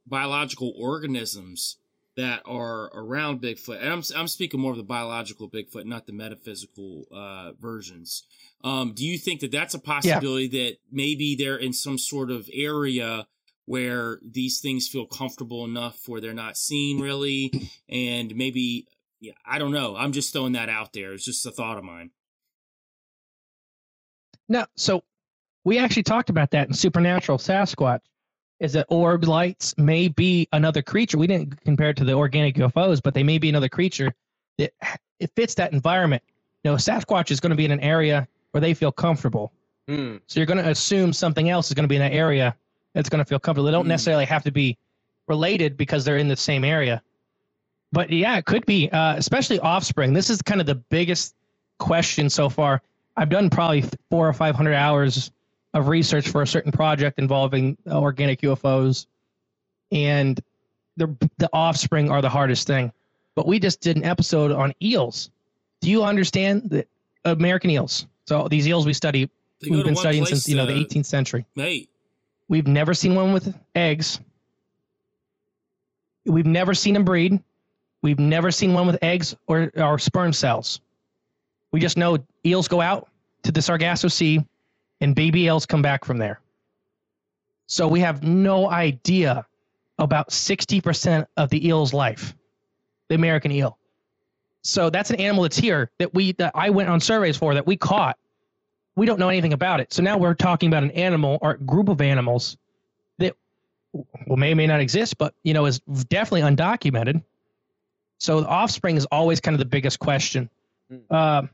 biological organisms that are around Bigfoot? And I'm speaking more of the biological Bigfoot, not the metaphysical versions. Do you think that that's a possibility that maybe they're in some sort of area where these things feel comfortable enough where they're not seen really? And maybe, I don't know. I'm just throwing that out there. It's just a thought of mine. No. So we actually talked about that in Supernatural Sasquatch, is that orb lights may be another creature. We didn't compare it to the organic UFOs, but they may be another creature that it fits that environment. Sasquatch is going to be in an area where they feel comfortable. So you're going to assume something else is going to be in that area that's going to feel comfortable. They don't necessarily have to be related because they're in the same area. But yeah, it could be, especially offspring. This is kind of the biggest question so far. I've done probably 400 or 500 hours of research for a certain project involving organic UFOs, and the offspring are the hardest thing. But we just did an episode on eels. Do you understand the American eels? So these eels we've been studying since the 18th century. Mate, we've never seen one with eggs. We've never seen them breed. We've never seen one with eggs or sperm cells. We just know eels go out to the Sargasso Sea, and baby eels come back from there. So we have no idea about 60% of the eel's life, the American eel. So that's an animal that's here that I went on surveys for, that we caught. We don't know anything about it. So now we're talking about an animal or a group of animals that may not exist, but is definitely undocumented. So the offspring is always kind of the biggest question. What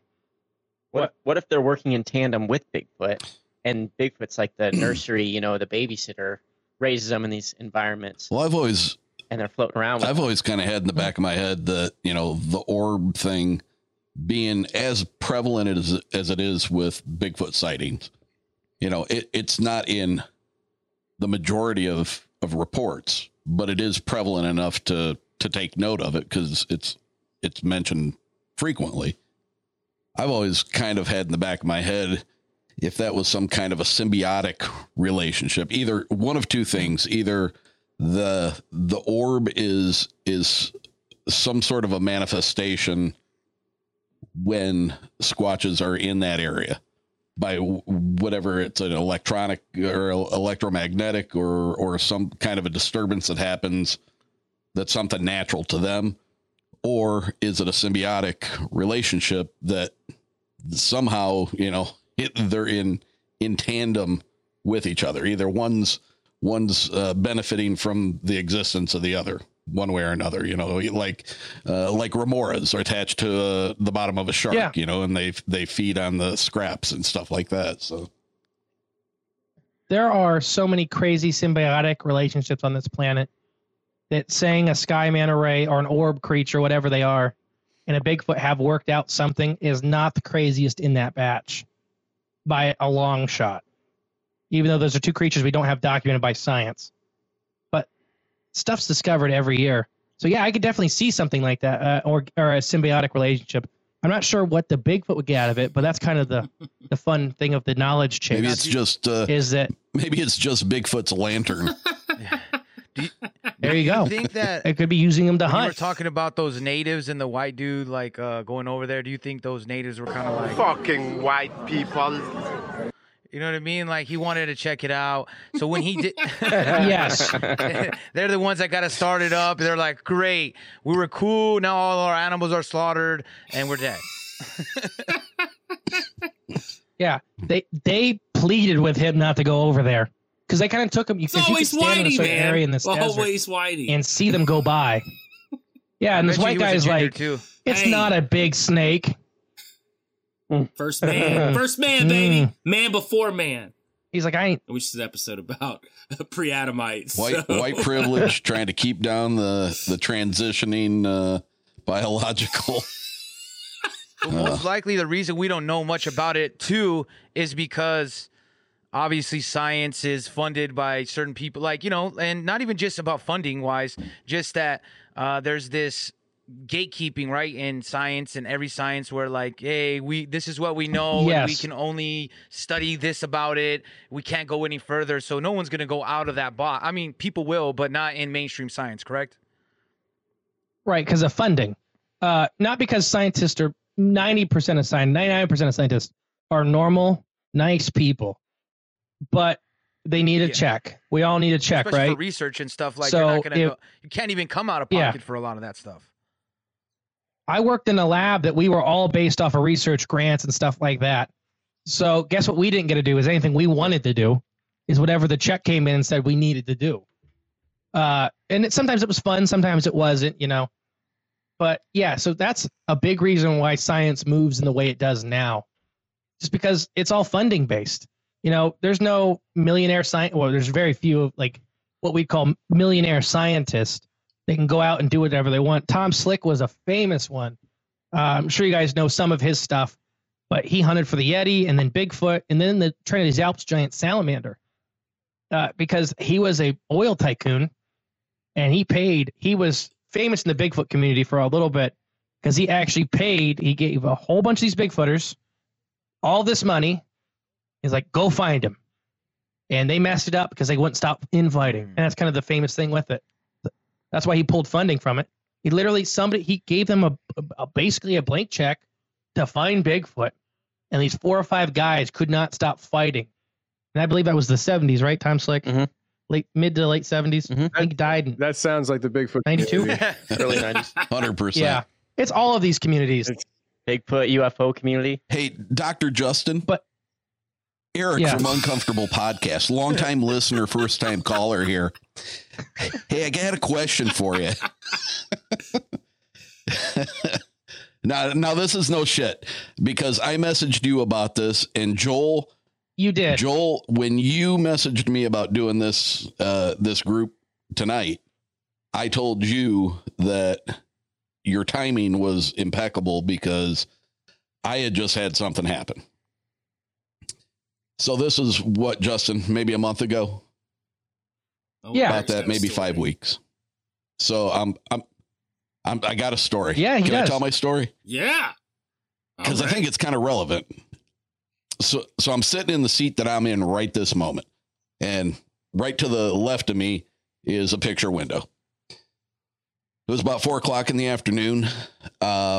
if they're working in tandem with Bigfoot, and Bigfoot's like the nursery, the babysitter raises them in these environments? Well, and they're floating around with them. I've always kind of had in the back of my head that, the orb thing being as prevalent as it is with Bigfoot sightings. It's not in the majority of reports, but it is prevalent enough to take note of it because it's mentioned frequently. I've always kind of had in the back of my head, if that was some kind of a symbiotic relationship, either one of two things, either the orb is some sort of a manifestation when squatches are in that area by whatever, it's an electronic or electromagnetic or some kind of a disturbance that happens, that's something natural to them. Or is it a symbiotic relationship that somehow, they're in tandem with each other? Either one's benefiting from the existence of the other one way or another, like remoras are attached to the bottom of a shark, and they feed on the scraps and stuff like that. So there are so many crazy symbiotic relationships on this planet. That saying a Skyman array or an orb creature, whatever they are, and a Bigfoot have worked out something is not the craziest in that batch by a long shot. Even though those are two creatures we don't have documented by science. But stuff's discovered every year. So yeah, I could definitely see something like that, or a symbiotic relationship. I'm not sure what the Bigfoot would get out of it, but that's kind of the fun thing of the knowledge chase. Maybe it's just Bigfoot's lantern. there you go. Do you think that it could be using them to hunt? You were talking about those natives and the white dude like going over there. Do you think those natives were kind of like fucking white people? You know what I mean? Like he wanted to check it out. So when he did, yes, they're the ones that got us started up. They're like, great, we were cool. Now all our animals are slaughtered and we're dead. Yeah, they pleaded with him not to go over there because they kind of took him. You could stand in a certain area in this desert and see them go by. Yeah, and this white guy is like, it's not a big snake. First man, baby, man before man. He's like, I ain't. Which is an episode about pre-Adamites, white privilege, trying to keep down the transitioning biological. But most likely, the reason we don't know much about it too is because obviously science is funded by certain people, like and not even just about funding wise, just that there's this gatekeeping right in science and every science where like, hey, this is what we know, yes, and we can only study this about it, we can't go any further, so no one's going to go out of that box. I mean, people will, but not in mainstream science. Correct, right? Because of funding, not because scientists are 90% of 99% of scientists are normal, nice people, but they need a check. We all need a check. Especially right for research and stuff, like so not gonna you can't even come out of pocket for a lot of that stuff. I worked in a lab that we were all based off of research grants and stuff like that. So guess what we didn't get to do is anything we wanted to do is whatever the check came in and said we needed to do. And sometimes it was fun. Sometimes it wasn't, but yeah, so that's a big reason why science moves in the way it does now, just because it's all funding based. There's no millionaire science. Well, there's very few of like what we call millionaire scientists. They can go out and do whatever they want. Tom Slick was a famous one. I'm sure you guys know some of his stuff, but he hunted for the Yeti and then Bigfoot and then the Trinity's Alps giant salamander because he was a oil tycoon and he was famous in the Bigfoot community for a little bit because he actually paid. He gave a whole bunch of these Bigfooters all this money. He's like, go find him. And they messed it up because they wouldn't stop inviting. And that's kind of the famous thing with it. That's why he pulled funding from it. He literally, he gave them basically a blank check to find Bigfoot. And these 4 or 5 guys could not stop fighting. And I believe that was the 70s, right, Tom Slick? Mm-hmm. Mid to late 70s. Mm-hmm. I think he died in... That sounds like the Bigfoot 92? Early 90s. 100%. Yeah. It's all of these communities. It's Bigfoot, UFO community. Hey, Dr. Justin. But... Eric from Uncomfortable Podcast, longtime listener, first-time caller here. Hey, I had a question for you. Now, this is no shit, because I messaged you about this, and Joel... You did. Joel, when you messaged me about doing this, this group tonight, I told you that your timing was impeccable because I had just had something happen. So this is what, Justin, maybe a month ago. About that, maybe 5 weeks. So I got a story. Yeah. Can I tell my story? Yeah. Because I think it's kind of relevant. So I'm sitting in the seat that I'm in right this moment, and right to the left of me is a picture window. It was about 4 o'clock in the afternoon. My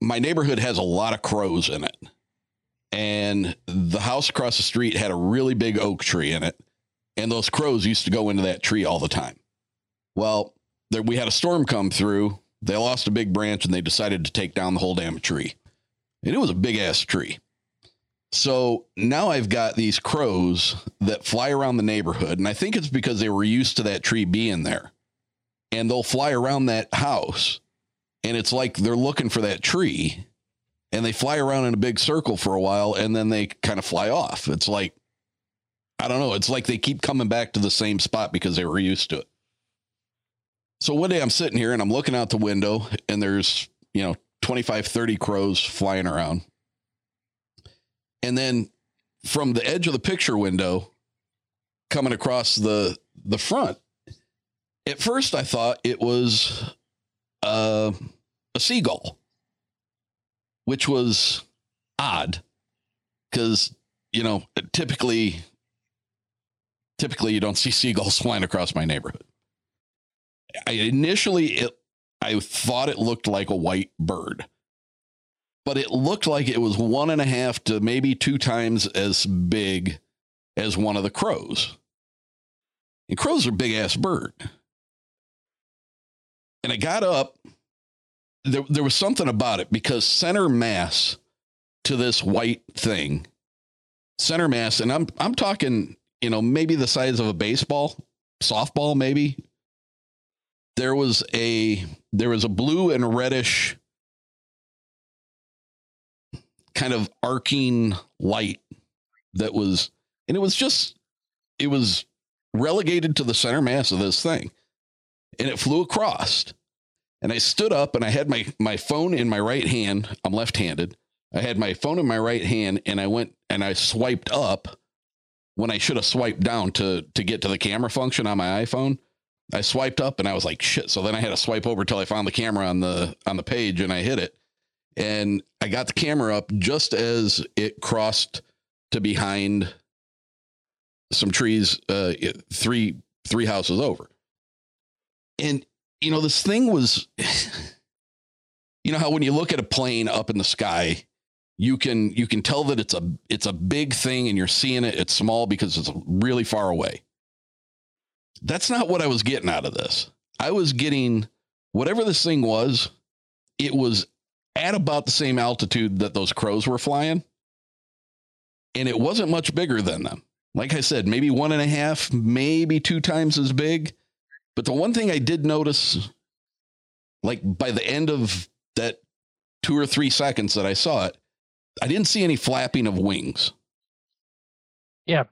neighborhood has a lot of crows in it. And the house across the street had a really big oak tree in it. And those crows used to go into that tree all the time. Well, we had a storm come through. They lost a big branch and they decided to take down the whole damn tree. And it was a big ass tree. So now I've got these crows that fly around the neighborhood. And I think it's because they were used to that tree being there. And they'll fly around that house. And it's like they're looking for that tree. And they fly around in a big circle for a while, and then they kind of fly off. It's like, I don't know. It's like they keep coming back to the same spot because they were used to it. So one day I'm sitting here, and I'm looking out the window, and there's, 25, 30 crows flying around. And then from the edge of the picture window, coming across the front, at first I thought it was a seagull. Which was odd because, typically Typically, you don't see seagulls flying across my neighborhood. I thought it looked like a white bird, but it looked like it was 1.5 to maybe 2 times as big as one of the crows. And crows are a big-ass bird. And I got up. There was something about it, because center mass to this white thing, center mass, and I'm talking, you know, maybe the size of a baseball, softball, maybe. There was a blue and reddish kind of arcing light that was, and it was relegated to the center mass of this thing, and it flew across. And I stood up, and I had my phone in my right hand. I'm left-handed. I had my phone in my right hand, and I went and I swiped up when I should have swiped down to get to the camera function on my iPhone. I swiped up, and I was like, shit. So then I had to swipe over till I found the camera on the page, and I hit it. And I got the camera up just as it crossed to behind some trees, three houses over. And, you know, this thing was, you know how when you look at a plane up in the sky, you can tell that it's a big thing and you're seeing it. It's small because it's really far away. That's not what I was getting out of this. I was getting whatever this thing was. It was at about the same altitude that those crows were flying. And it wasn't much bigger than them. Like I said, maybe 1.5, maybe 2 times as big. But the one thing I did notice, like by the end of that 2 or 3 seconds that I saw it, I didn't see any flapping of wings. Yeah.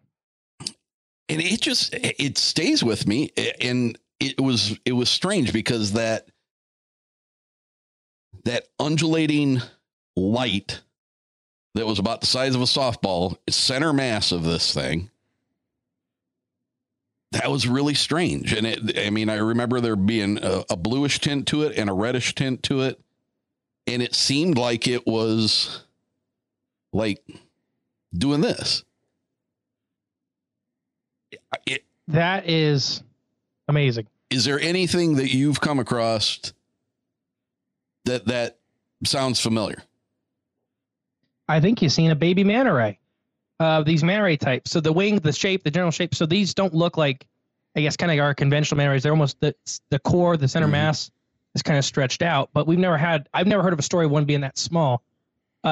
And it stays with me. And it was strange, because that undulating light that was about the size of a softball, center mass of this thing, that was really strange. And I remember there being a bluish tint to it and a reddish tint to it. And it seemed like it was like doing this. That is amazing. Is there anything that you've come across that sounds familiar? I think you've seen a baby manta ray. These manta ray types. So the wing, the shape, the general shape. So these don't look like, I guess, kind of our conventional manta rays. They're almost the core, the center mass is kind of stretched out. But I've never heard of a story of one being that small.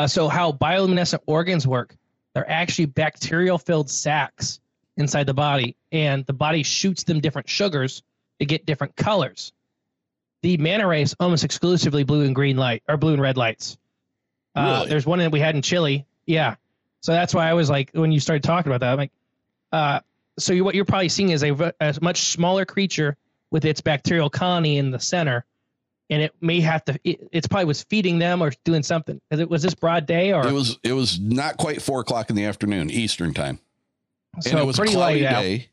So how bioluminescent organs work, they're actually bacterial-filled sacs inside the body, and the body shoots them different sugars to get different colors. The manta rays almost exclusively blue and green light, or blue and red lights. Really? There's one that we had in Chile. Yeah. So that's why I was like, when you started talking about that, I'm like, so what you're probably seeing is a much smaller creature with its bacterial colony in the center. And it may have to, it's probably was feeding them or doing something. Cause it was this broad day, or it was not quite 4:00 in the afternoon, Eastern time. So and it was a cloudy day.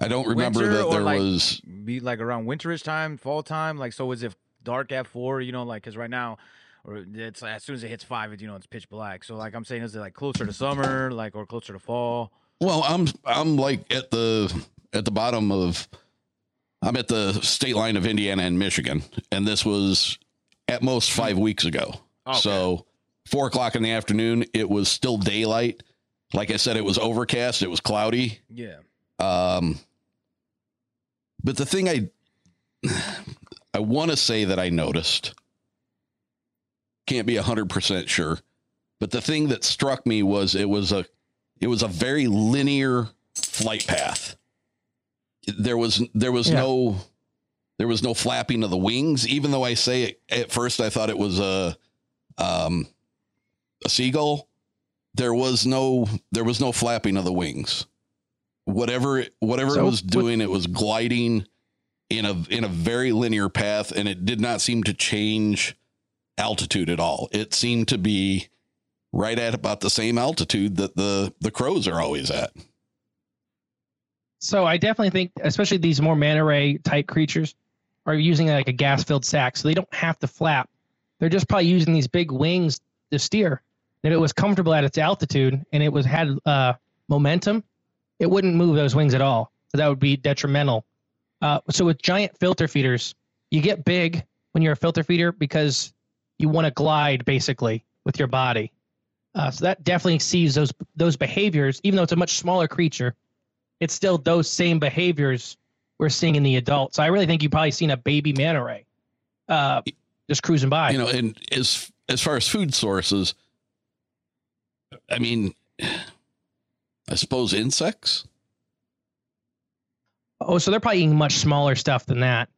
I don't remember that there was be like around winterish time, fall time. Like, so was it dark at 4, you know, like, cause right now, or it's as soon as it hits 5, you know, it's pitch black. So like I'm saying, is it like closer to summer, like, or closer to fall? Well, I'm like at the bottom of, I'm at the state line of Indiana and Michigan, and this was at most 5 weeks ago. Okay. So 4:00 in the afternoon, it was still daylight. Like I said, it was overcast. It was cloudy. Yeah. But the thing I want to say that I noticed, can't be 100% sure, but the thing that struck me was it was a very linear flight path. There was no flapping of the wings, even though I say it, at first I thought it was a seagull. There was no flapping of the wings. Whatever it was doing, it was gliding in a very linear path, and it did not seem to change altitude at all. It seemed to be right at about the same altitude that the crows are always at. So I definitely think, especially these more manta ray type creatures, are using like a gas filled sac, so they don't have to flap. They're just probably using these big wings to steer. That it was comfortable at its altitude, and it was had momentum, it wouldn't move those wings at all. So that would be detrimental. So with giant filter feeders, you get big when you're a filter feeder because you want to glide basically with your body. So that definitely sees those behaviors, even though it's a much smaller creature, it's still those same behaviors we're seeing in the adult. So I really think you've probably seen a baby manta ray just cruising by. You know, and as far as food sources, I mean, I suppose insects. Oh, so they're probably eating much smaller stuff than that.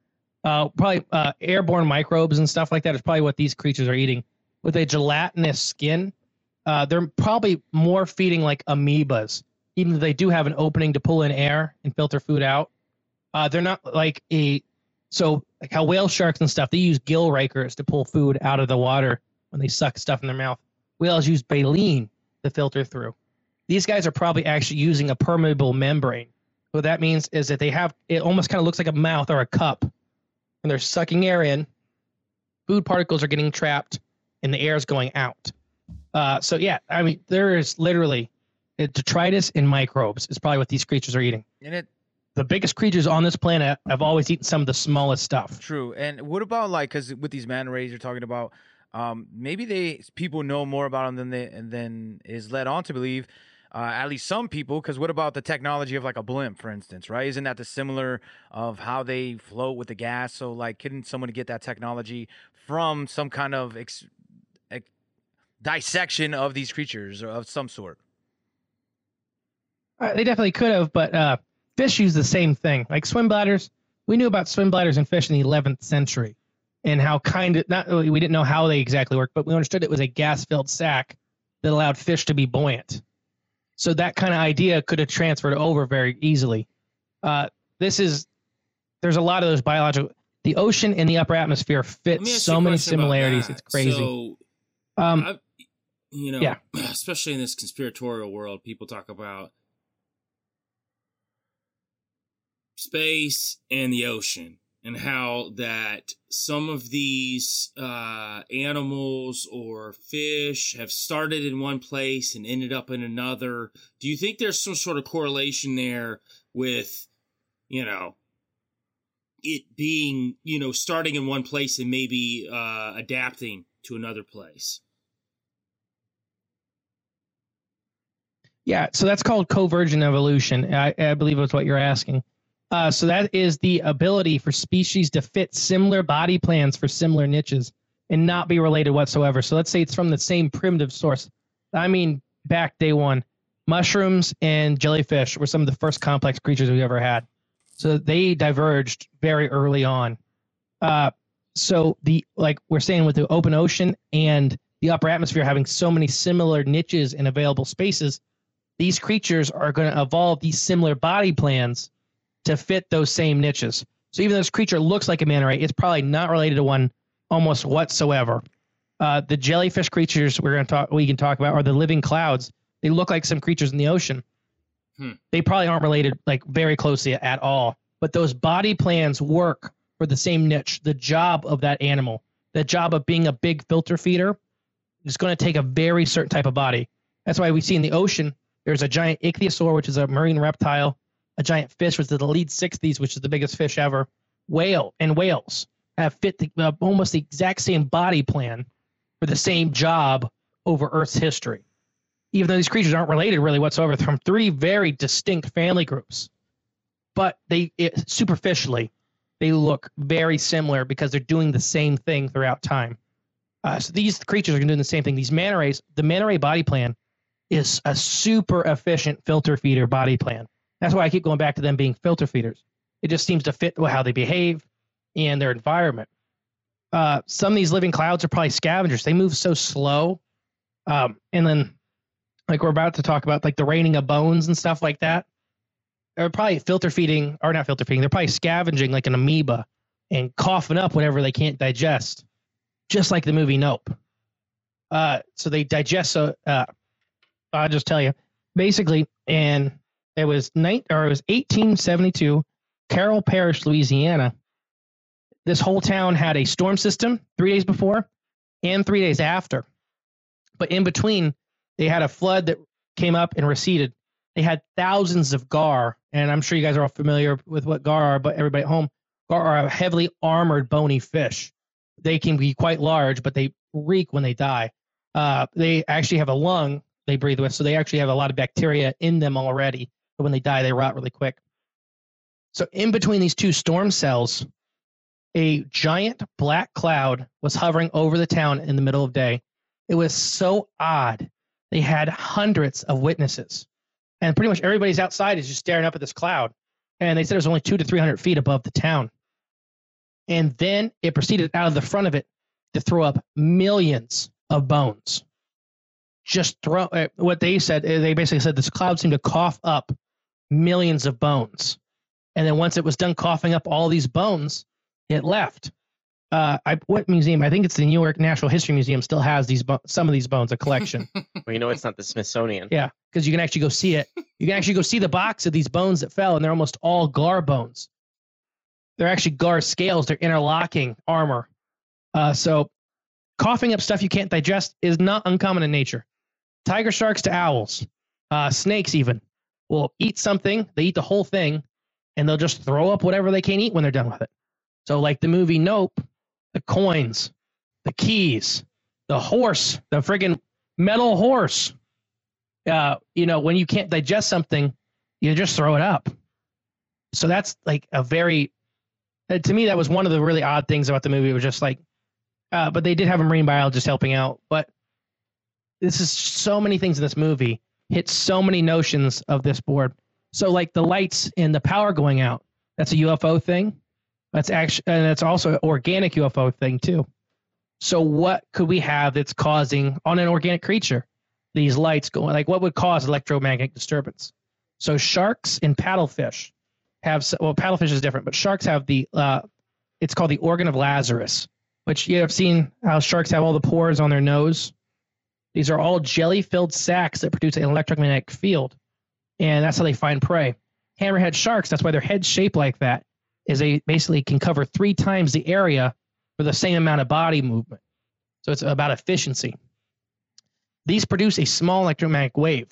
Probably airborne microbes and stuff like that is probably what these creatures are eating. With a gelatinous skin, they're probably more feeding like amoebas, even though they do have an opening to pull in air and filter food out. They're not like like how whale sharks and stuff, they use gill rakers to pull food out of the water when they suck stuff in their mouth. Whales use baleen to filter through. These guys are probably actually using a permeable membrane. What that means is that they have, it almost kind of looks like a mouth or a cup, and they're sucking air in. Food particles are getting trapped, and the air is going out. So yeah, I mean, there is literally detritus and microbes is probably what these creatures are eating. And the biggest creatures on this planet have always eaten some of the smallest stuff. True. And what about like, because with these manta rays you're talking about, maybe people know more about them than is led on to believe. At least some people, because what about the technology of like a blimp, for instance, right? Isn't that dissimilar of how they float with the gas? So like, couldn't someone get that technology from some kind of dissection of these creatures of some sort? They definitely could have, but fish use the same thing. Like swim bladders, we knew about swim bladders and fish in the 11th century and how we didn't know how they exactly worked, but we understood it was a gas-filled sac that allowed fish to be buoyant. So that kind of idea could have transferred over very easily. There's a lot of those biological, the ocean and the upper atmosphere fit so many similarities. It's crazy. So, especially in this conspiratorial world, people talk about space and the ocean and how that some of these animals or fish have started in one place and ended up in another. Do you think there's some sort of correlation there with, you know, it being, you know, starting in one place and maybe adapting to another place? Yeah, so that's called convergent evolution. I believe that's what you're asking. So that is the ability for species to fit similar body plans for similar niches and not be related whatsoever. So let's say it's from the same primitive source. I mean, back day one, mushrooms and jellyfish were some of the first complex creatures we've ever had. So they diverged very early on. So like we're saying with the open ocean and the upper atmosphere having so many similar niches and available spaces, these creatures are going to evolve these similar body plans to fit those same niches. So even though this creature looks like a manta ray, it's probably not related to one almost whatsoever. The jellyfish creatures we can talk about are the living clouds. They look like some creatures in the ocean. They probably aren't related like very closely at all, but those body plans work for the same niche. The job of that animal, the job of being a big filter feeder, is going to take a very certain type of body. That's why we see in the ocean, there's a giant ichthyosaur, which is a marine reptile. A giant fish was the lead 60s, which is the biggest fish ever. Whales have fit almost the exact same body plan for the same job over Earth's history. Even though these creatures aren't related really whatsoever, they're from three very distinct family groups. But superficially, they look very similar because they're doing the same thing throughout time. So these creatures are doing the same thing. These manta rays, the manta ray body plan is a super efficient filter feeder body plan. That's why I keep going back to them being filter feeders. It just seems to fit how they behave and their environment. Some of these living clouds are probably scavengers. They move so slow. And then, like we're about to talk about, like the raining of bones and stuff like that. They're probably not filter feeding. They're probably scavenging like an amoeba and coughing up whatever they can't digest, just like the movie Nope. So they digest. So I'll just tell you, basically, and it was 1872, Carroll Parish, Louisiana. This whole town had a storm system 3 days before and 3 days after. But in between, they had a flood that came up and receded. They had thousands of gar, and I'm sure you guys are all familiar with what gar are, but everybody at home, gar are a heavily armored bony fish. They can be quite large, but they reek when they die. They actually have a lung they breathe with, so they actually have a lot of bacteria in them already. But when they die, they rot really quick. So in between these two storm cells, a giant black cloud was hovering over the town in the middle of day. It was so odd. They had hundreds of witnesses. And pretty much everybody's outside is just staring up at this cloud. And they said it was only 200 to 300 feet above the town. And then it proceeded out of the front of it to throw up millions of bones. Just throw what they said. They basically said this cloud seemed to cough up millions of bones. And then once it was done coughing up all these bones, it left. What museum? I think it's the New York Natural History Museum still has these some of these bones, a collection. Well, you know, it's not the Smithsonian. Yeah, because you can actually go see it. You can actually go see the box of these bones that fell, and they're almost all gar bones. They're actually gar scales. They're interlocking armor. So coughing up stuff you can't digest is not uncommon in nature. Tiger sharks to owls, snakes even, will eat something. They eat the whole thing, and they'll just throw up whatever they can't eat when they're done with it. So like the movie Nope, the coins, the keys, the horse, the friggin' metal horse. You know, when you can't digest something, you just throw it up. So that's like a very, to me, that was one of the really odd things about the movie. It was just like, but they did have a marine biologist helping out. But this is so many things in this movie, hit so many notions of this board. So like the lights and the power going out, that's a UFO thing. That's actually, and it's also an organic UFO thing too. So what could we have that's causing on an organic creature? These lights going, like what would cause electromagnetic disturbance? So sharks and paddlefish have, well, paddlefish is different, but sharks have the, it's called the organ of Lazarus, which you have seen how sharks have all the pores on their nose. These are all jelly-filled sacs that produce an electromagnetic field. And that's how they find prey. Hammerhead sharks, that's why their head's shaped like that, is they basically can cover 3 times the area for the same amount of body movement. So it's about efficiency. These produce a small electromagnetic wave,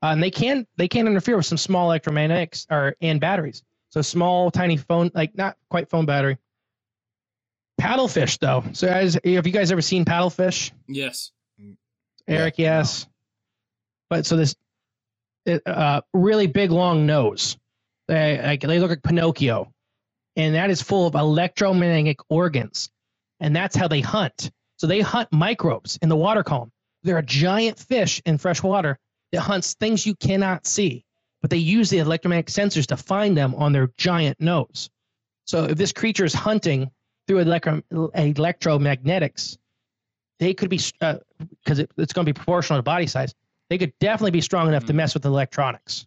and they can interfere with some small electromagnetics and batteries. So small, tiny phone, like not quite phone battery. Paddlefish, though. So have you guys ever seen paddlefish? Yes. Eric, yeah, yes. No. But so this really big, long nose. They look like Pinocchio. And that is full of electromagnetic organs. And that's how they hunt. So they hunt microbes in the water column. They're a giant fish in fresh water that hunts things you cannot see. But they use the electromagnetic sensors to find them on their giant nose. So if this creature is hunting through electromagnetics, they could be, because it's going to be proportional to body size, they could definitely be strong enough to mess with electronics.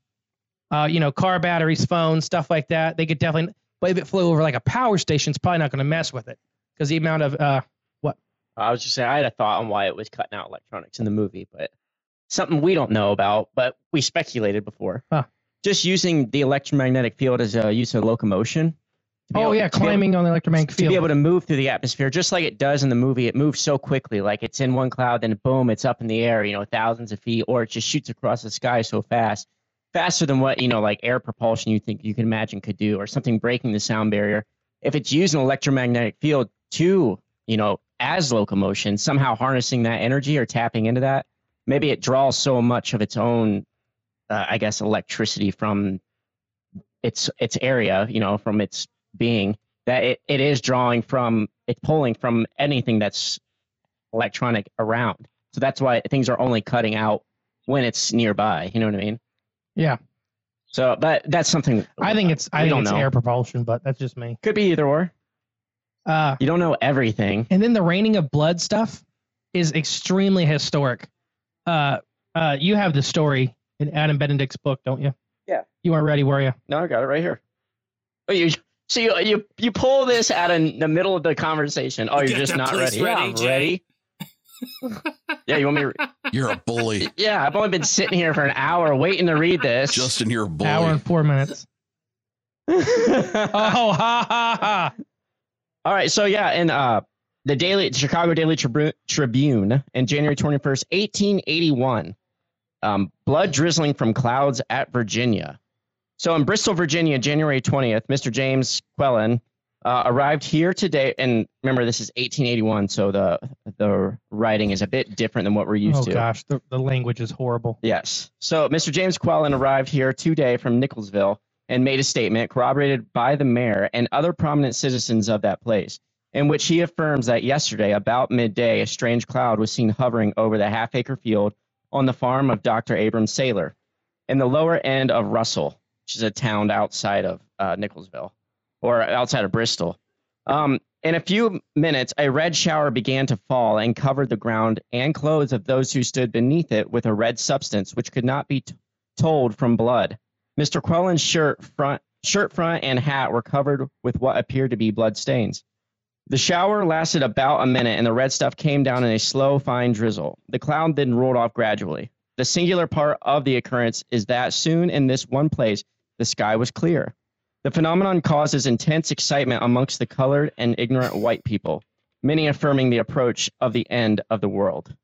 You know, car batteries, phones, stuff like that. They could definitely... But if it flew over like a power station, it's probably not going to mess with it because the amount of what? I was just saying, I had a thought on why it was cutting out electronics in the movie, but something we don't know about, but we speculated before. Huh. Just using the electromagnetic field as a use of locomotion. Oh, yeah, climbing on the electromagnetic field. To be able to move through the atmosphere, just like it does in the movie. It moves so quickly, like it's in one cloud, then boom, it's up in the air, you know, thousands of feet, or it just shoots across the sky so fast. Faster than what, you know, like air propulsion you think you can imagine could do, or something breaking the sound barrier. If it's using an electromagnetic field to, you know, as locomotion, somehow harnessing that energy or tapping into that, maybe it draws so much of its own, I guess, electricity from its area, you know, from its being, that it is drawing from, it's pulling from anything that's electronic around. So that's why things are only cutting out when it's nearby. You know what I mean? Yeah. So, but that's something I think it's, I think it's air propulsion, but that's just me. Could be either or. You don't know everything. And then the raining of blood stuff is extremely historic. You have the story in Adam Benedict's book, don't you? Yeah. You weren't ready, were you? No, I got it right here. Oh, you pull this out in the middle of the conversation. Oh, you're just not ready. I'm ready. Yeah, you want me to You're a bully. Yeah, I've only been sitting here for an hour waiting to read this. Justin, you're a bully. Hour and 4 minutes. All right, so yeah, and the Chicago Daily Tribune in January 21st, 1881, Blood drizzling from clouds at Virginia. So in Bristol, Virginia, January 20th, Mr. James Quellen arrived here today. And remember, this is 1881, so the writing is a bit different than what we're used to. Oh, gosh, the language is horrible. Yes. So Mr. James Quellen arrived here today from Nicholsville and made a statement corroborated by the mayor and other prominent citizens of that place, in which he affirms that yesterday, about midday, a strange cloud was seen hovering over the half-acre field on the farm of Dr. Abram Saylor in the lower end of Russell, which is a town outside of Nicholsville, or outside of Bristol. In a few minutes, a red shower began to fall and covered the ground and clothes of those who stood beneath it with a red substance which could not be told from blood. Mr. Quellen's shirt front and hat were covered with what appeared to be blood stains. The shower lasted about a minute, and the red stuff came down in a slow, fine drizzle. The cloud then rolled off gradually. The singular part of the occurrence is that soon in this one place, the sky was clear. The phenomenon causes intense excitement amongst the colored and ignorant white people, many affirming the approach of the end of the world.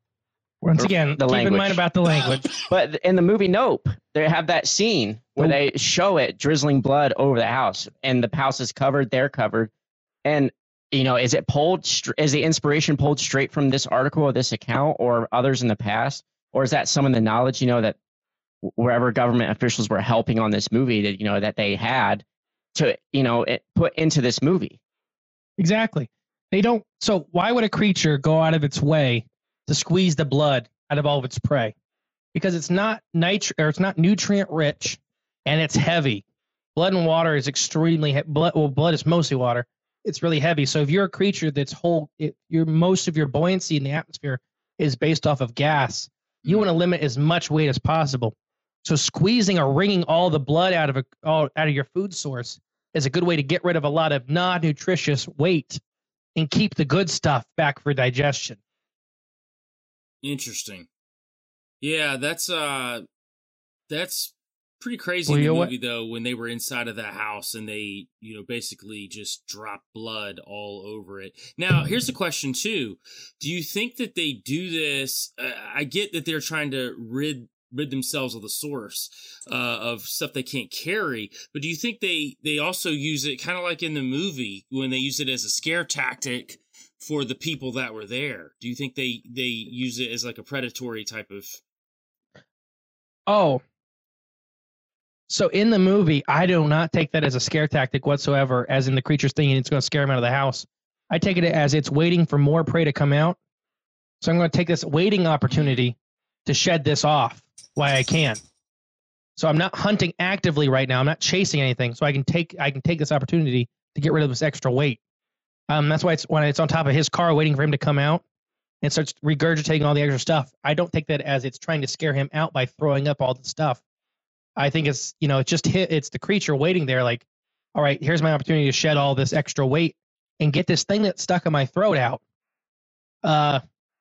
Once again, keep in mind about the language. But in the movie Nope, they have that scene where they show it drizzling blood over the house, and the house is covered, they're covered. And, you know, is it pulled? Is the inspiration pulled straight from this article or this account or others in the past? Or is that some of the knowledge, you know, that wherever government officials were helping on this movie that, you know, that they had to, you know, put into this movie? Exactly. They don't. So why would a creature go out of its way to squeeze the blood out of all of its prey? Because it's not nutrient rich, and it's heavy. Blood and water is extremely blood is mostly water. It's really heavy. So if you're a creature that's most of your buoyancy in the atmosphere is based off of gas, you want to limit as much weight as possible. So squeezing or wringing all the blood out of your food source is a good way to get rid of a lot of non-nutritious weight and keep the good stuff back for digestion. Interesting. Yeah, that's pretty crazy in the movie, though, when they were inside of that house and they, you know, basically just dropped blood all over it. Now, here's the question, too. Do you think that they do this? I get that they're trying to rid themselves of the source of stuff they can't carry, but do you think they also use it kind of like in the movie when they use it as a scare tactic for the people that were there? Do you think they use it as like a predatory type of... Oh. So in the movie, I do not take that as a scare tactic whatsoever, as in the creature's thinking it's going to scare him out of the house. I take it as it's waiting for more prey to come out. So I'm going to take this waiting opportunity to shed this off while I can. So I'm not hunting actively right now. I'm not chasing anything. So I can take this opportunity to get rid of this extra weight. That's why it's when it's on top of his car waiting for him to come out and starts regurgitating all the extra stuff. I don't take that as it's trying to scare him out by throwing up all the stuff. I think it's, you know, it's the creature waiting there like, all right, here's my opportunity to shed all this extra weight and get this thing that's stuck in my throat out.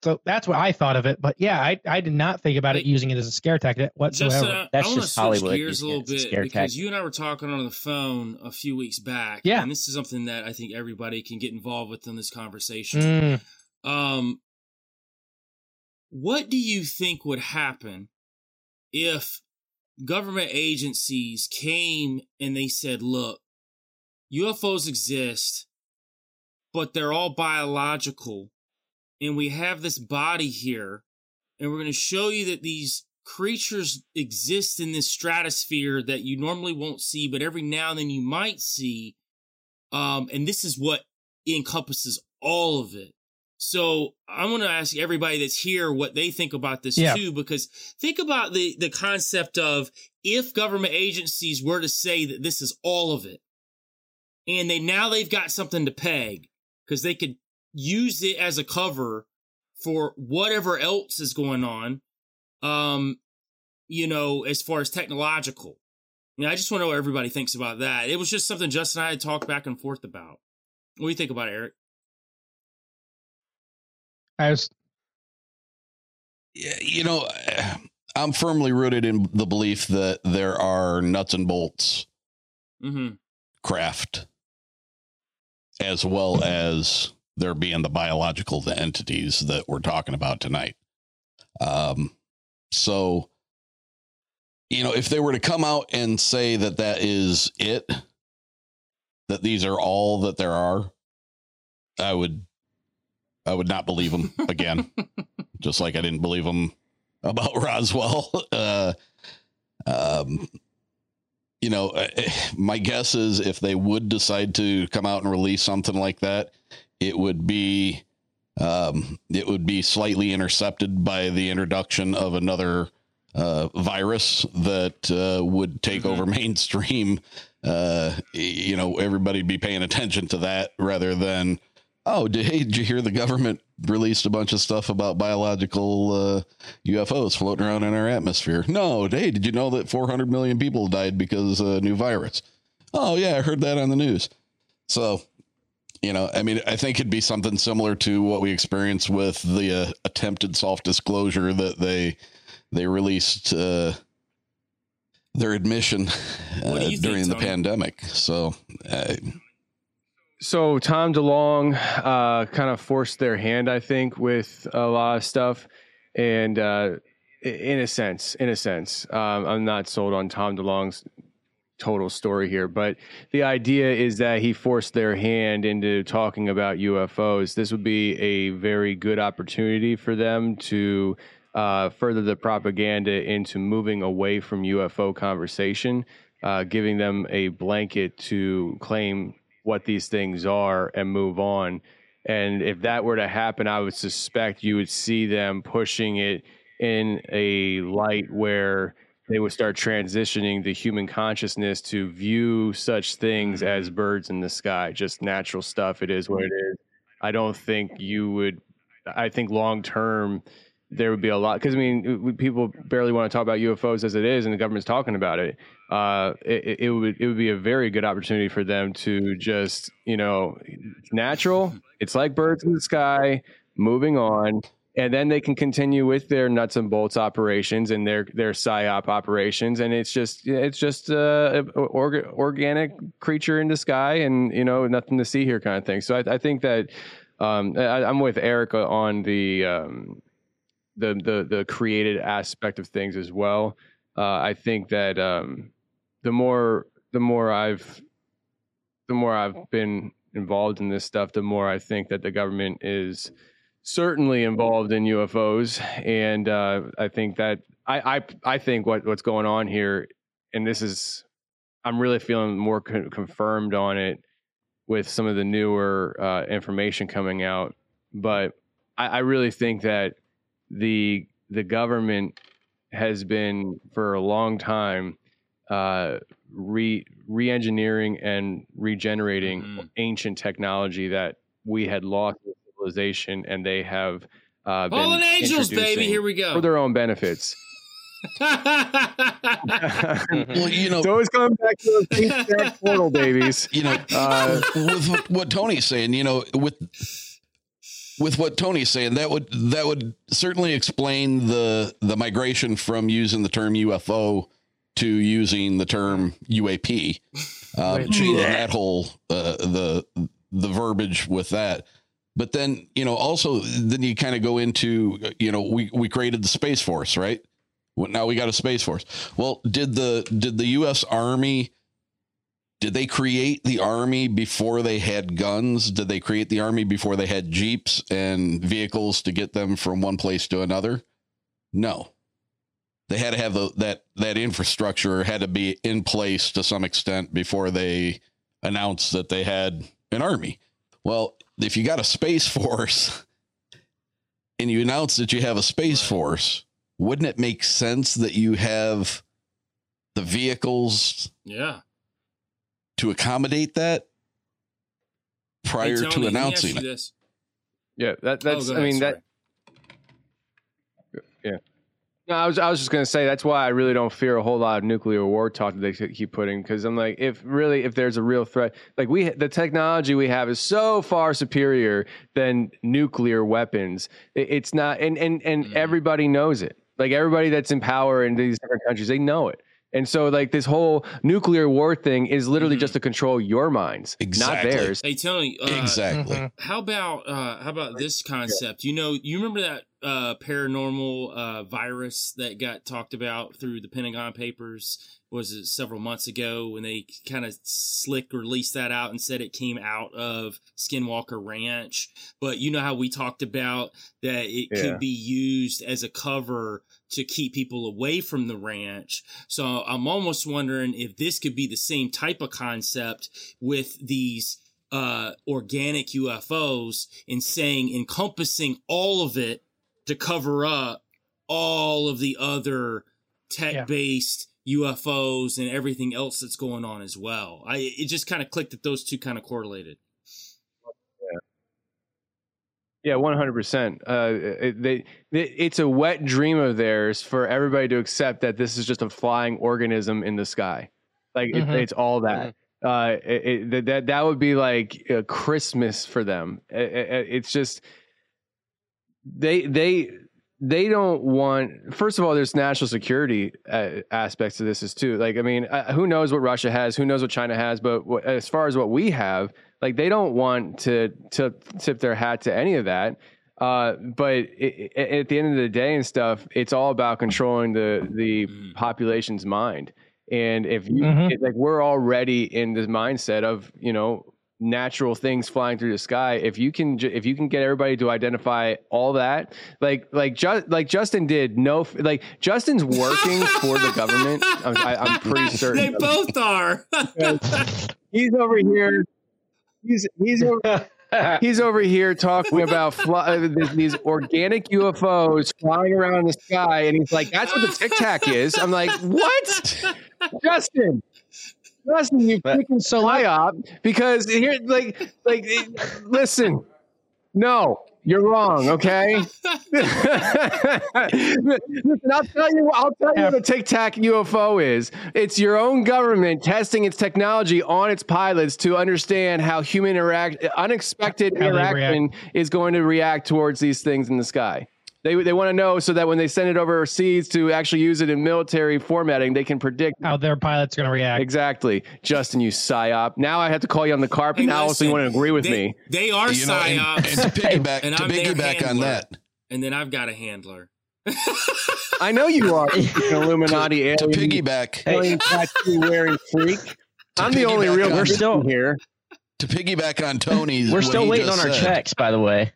So that's what I thought of it. But yeah, I did not think about it using it as a scare tactic whatsoever. That's just Hollywood. Gears a little bit because you and I were talking on the phone a few weeks back. Yeah. And this is something that I think everybody can get involved with in this conversation. What do you think would happen if government agencies came and they said, look, UFOs exist, but they're all biological. And we have this body here, and we're going to show you that these creatures exist in this stratosphere that you normally won't see, but every now and then you might see. And this is what encompasses all of it. So I want to ask everybody that's here what they think about this too, because think about the concept of if government agencies were to say that this is all of it, and they've got something to peg because they could use it as a cover for whatever else is going on, you know, as far as technological. You know, I just want to know what everybody thinks about that. It was just something Justin and I had talked back and forth about. What do you think about it, Eric? You know, I'm firmly rooted in the belief that there are nuts and bolts craft, as well as there being the biological entities that we're talking about tonight. So you know, if they were to come out and say that that is it, that these are all that there are, I would not believe them again. Just like I didn't believe them about Roswell. You know, my guess is if they would decide to come out and release something like that, it would be slightly intercepted by the introduction of another virus that would take over mainstream. You know, everybody'd be paying attention to that rather than, oh, hey, did you hear the government released a bunch of stuff about biological UFOs floating around in our atmosphere? No, hey, did you know that 400 million people died because of a new virus? Oh, yeah, I heard that on the news. So, you know, I mean, I think it'd be something similar to what we experienced with the attempted self-disclosure that they released their admission during the pandemic. So Tom DeLonge kind of forced their hand, I think, with a lot of stuff. And in a sense, I'm not sold on Tom DeLonge's total story here. But the idea is that he forced their hand into talking about UFOs. This would be a very good opportunity for them to further the propaganda into moving away from UFO conversation, giving them a blanket to claim what these things are and move on. And if that were to happen, I would suspect you would see them pushing it in a light where they would start transitioning the human consciousness to view such things as birds in the sky, just natural stuff. It is what it is. I don't think you would, I think long-term there would be a lot, because I mean, people barely want to talk about UFOs as it is, and the government's talking about it. It would be a very good opportunity for them to just, you know, it's natural. It's like birds in the sky, moving on, and then they can continue with their nuts and bolts operations and their psyop operations. And it's just organic creature in the sky, and you know, nothing to see here kind of thing. So I think that I'm with Eric on the created aspect of things as well. I think that the more I've been involved in this stuff, the more I think that the government is certainly involved in UFOs. And I think that I think what's going on here, and this is, I'm really feeling more confirmed on it with some of the newer information coming out. But I really think that the government has been for a long time re-engineering and regenerating ancient technology that we had lost in civilization, and they have fallen angels, baby, here we go, for their own benefits. Well, you know, it's always coming back to the portal, babies. You know, with what Tony's saying, you know, with what Tony's saying, that would certainly explain the migration from using the term UFO to using the term UAP. That whole the verbiage with that. But then, you know, also then you kind of go into, you know, we created the Space Force, right? Well, now we got a Space Force. Well, did the U.S. Army, did they create the Army before they had guns? Did they create the Army before they had Jeeps and vehicles to get them from one place to another? No. They had to have that infrastructure had to be in place to some extent before they announced that they had an Army. Well, if you got a Space Force and you announce that you have a Space Force, wouldn't it make sense that you have the vehicles? Yeah. To accommodate that prior to announcing it. This. Yeah, that's. Oh, I mean that. Right. Yeah. No, I was just gonna say that's why I really don't fear a whole lot of nuclear war talk that they keep putting, because I'm like, if there's a real threat, like the technology we have is so far superior than nuclear weapons. It's not, and everybody knows it. Like everybody that's in power in these different countries, they know it. And so, like, this whole nuclear war thing is literally just to control your minds, exactly. Not theirs. Hey, Tony, exactly. How about this concept? Yeah. You know, you remember that paranormal virus that got talked about through the Pentagon Papers was several months ago when they kind of slick released that out and said it came out of Skinwalker Ranch. But you know how we talked about that it could be used as a cover to keep people away from the ranch. So I'm almost wondering if this could be the same type of concept with these organic UFOs and saying encompassing all of it to cover up all of the other tech-based UFOs and everything else that's going on as well. It just kind of clicked that those two kind of correlated. Yeah, 100%. It's a wet dream of theirs for everybody to accept that this is just a flying organism in the sky. Like it's all that. That would be like a Christmas for them. It's just they don't want. First of all, there's national security aspects to this too. Like, I mean, who knows what Russia has? Who knows what China has? But as far as what we have. Like they don't want to tip their hat to any of that, but at the end of the day and stuff, it's all about controlling the population's mind. And if you like, we're already in this mindset of, you know, natural things flying through the sky. If you can get everybody to identify all that, like Justin did, Justin's working for the government. I'm pretty certain they both are. He's over here. He's over here talking about these organic UFOs flying around the sky, and he's like, "That's what the Tic Tac is." I'm like, "What, Justin, you freaking psyop!" Because here, listen, no. You're wrong, okay? Listen, I'll tell you what a Tic Tac UFO is. It's your own government testing its technology on its pilots to understand how human interaction is going to react towards these things in the sky. They want to know so that when they send it overseas to actually use it in military formatting, they can predict how their pilots are going to react. Exactly. Justin, you psyop. Now I have to call you on the carpet. Now also you want to agree with me. They are psyops. And to piggyback, and on that. And then I've got a handler. I know you are. Illuminati alien. To piggyback. Alien tattoo wearing freak. I'm the only real person here. To piggyback on Tony's. We're still waiting on our checks, by the way.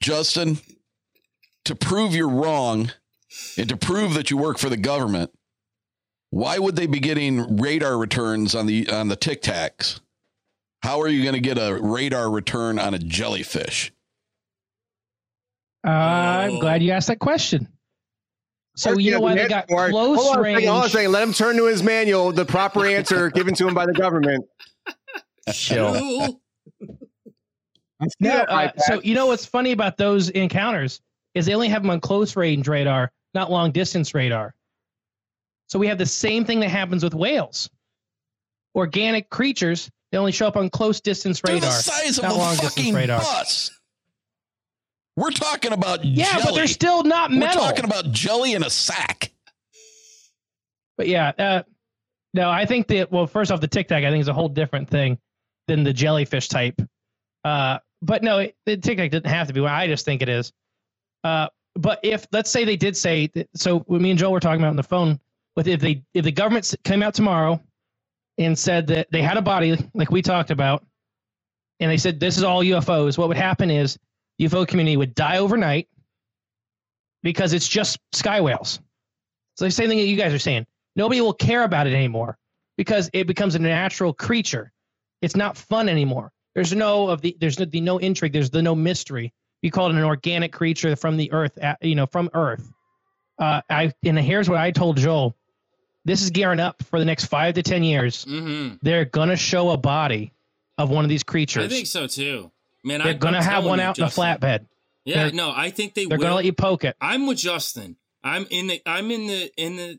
Justin. To prove you're wrong and to prove that you work for the government, why would they be getting radar returns on the Tic Tacs? How are you going to get a radar return on a jellyfish? I'm glad you asked that question. So you know why they got close range. Hold on a second. Let him turn to his manual. The proper answer given to him by the government. Chill. So you know what's funny about those encounters? Is they only have them on close range radar, not long distance radar. So we have the same thing that happens with whales. Organic creatures, they only show up on close distance radar, the size of not long distance radar. Bus. We're talking about jelly. But they're still not metal. We're talking about jelly in a sack. But no, I think that first off, the Tic Tac I think is a whole different thing than the jellyfish type. But no, the Tic Tac didn't have to be one. I just think it is. But if let's say they did say that, so when me and Joel were talking about on the phone, but if the government came out tomorrow and said that they had a body like we talked about, and they said this is all UFOs, what would happen is the UFO community would die overnight because it's just sky whales. So the same thing that you guys are saying, nobody will care about it anymore because it becomes a natural creature. It's not fun anymore. There's no intrigue. There's no mystery. We call it an organic creature from the earth, from Earth. And here's what I told Joel. This is gearing up for the next 5 to 10 years. Mm-hmm. They're going to show a body of one of these creatures. I think so, too. Man, they're going to have one out Justin. In a flatbed. Yeah, I think they're going to let you poke it. I'm with Justin. I'm in the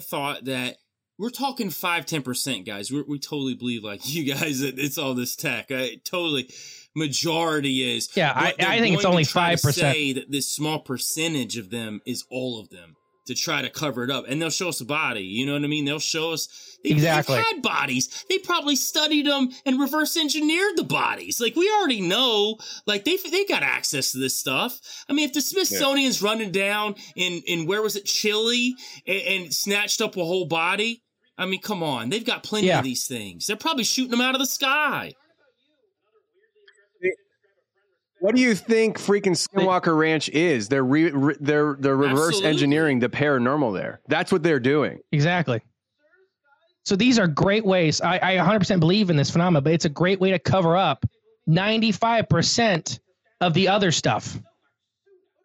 thought that we're talking 5-10%, guys. We totally believe like you guys that it's all this tech. I totally. Majority is. Yeah, I think it's only 5%. Say that this small percentage of them is all of them. to try to cover it up. And they'll show us a body. You know what I mean? They'll show us. Exactly. They've had bodies. They probably studied them and reverse engineered the bodies. Like, we already know, like, they got access to this stuff. I mean, if the Smithsonian's running down in where was it, Chile, and snatched up a whole body, I mean, come on. They've got plenty of these things. They're probably shooting them out of the sky. What do you think freaking Skinwalker Ranch is? They're they're reverse engineering the paranormal there. That's what they're doing. Exactly. So these are great ways. I 100% believe in this phenomenon, but it's a great way to cover up 95% of the other stuff.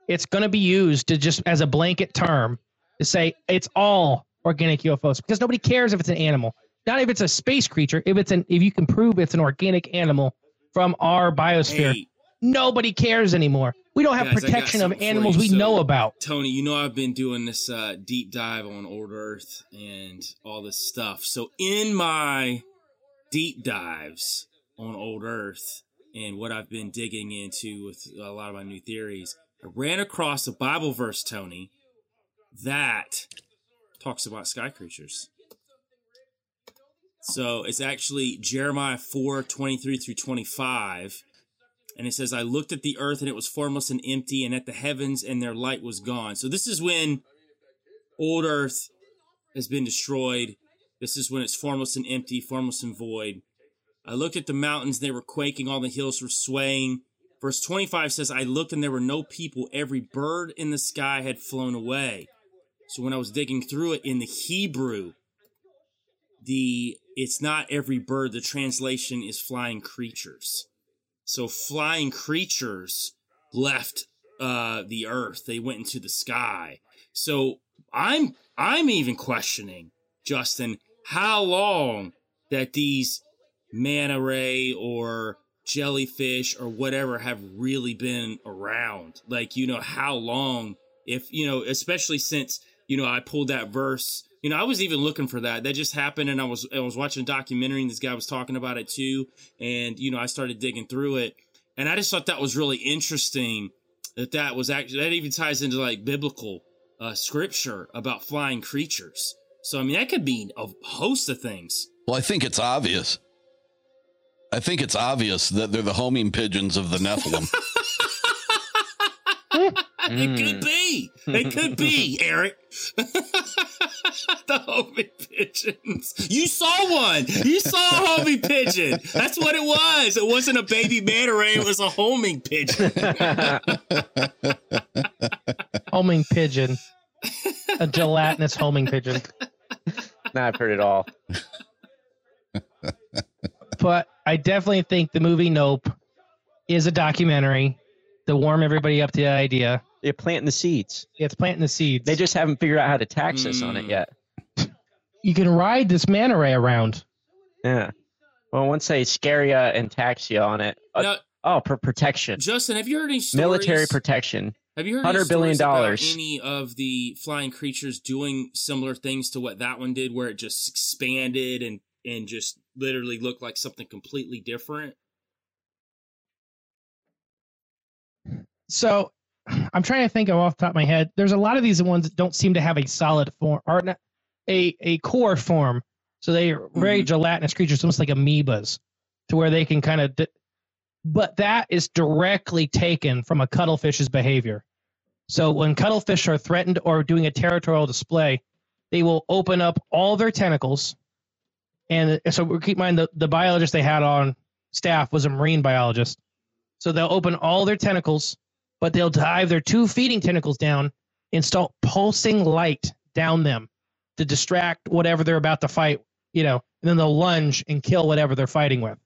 It's going to be used to just as a blanket term to say it's all organic UFOs because nobody cares if it's an animal. Not if it's a space creature. If it's if you can prove it's an organic animal from our biosphere. Hey. Nobody cares anymore. We don't have protection of animals we know about. Tony, you know I've been doing this deep dive on Old Earth and all this stuff. So in my deep dives on Old Earth and what I've been digging into with a lot of my new theories, I ran across a Bible verse, Tony, that talks about sky creatures. So it's actually Jeremiah 4:23 through 25. And it says, I looked at the earth and it was formless and empty, and at the heavens and their light was gone. So this is when Old Earth has been destroyed. This is when it's formless and empty, formless and void. I looked at the mountains, they were quaking, all the hills were swaying. Verse 25 says, I looked and there were no people. Every bird in the sky had flown away. So when I was digging through it in the Hebrew, it's not every bird. The translation is flying creatures. So flying creatures left the earth. They went into the sky. So I'm even questioning, Justin, how long that these manta ray or jellyfish or whatever have really been around. Like, you know, how long, if, you know, especially since, you know, I pulled that verse. You know, I was even looking for that. That just happened, and I was watching a documentary, and this guy was talking about it too. And, you know, I started digging through it, and I just thought that was really interesting. That was actually, that even ties into like biblical scripture about flying creatures. So I mean, that could mean a host of things. Well, I think it's obvious. That they're the homing pigeons of the Nephilim. It could be. It could be, Eric. The homie pigeons. You saw one. You saw a homie pigeon. That's what it was. It wasn't a baby manta ray. It was a homing pigeon. Homing pigeon. A gelatinous homing pigeon. Not heard at all. But I definitely think the movie Nope is a documentary to warm everybody up to the idea. They're planting the seeds. Yeah, it's planting the seeds. They just haven't figured out how to tax us on it yet. You can ride this manta ray around. Yeah. Well, once they scare you and tax you on it. Now, for protection. Justin, have you heard any stories? Military protection. Have you heard $100 billion about any of the flying creatures doing similar things to what that one did, where it just expanded and just literally looked like something completely different? So I'm trying to think of off the top of my head. There's a lot of these ones that don't seem to have a solid form or a core form. So they are very gelatinous creatures, almost like amoebas, to where they can kind of. But that is directly taken from a cuttlefish's behavior. So when cuttlefish are threatened or doing a territorial display, they will open up all their tentacles. And so keep in mind the biologist they had on staff was a marine biologist. So they'll open all their tentacles, but they'll dive their two feeding tentacles down and start pulsing light down them to distract whatever they're about to fight, you know, and then they'll lunge and kill whatever they're fighting with.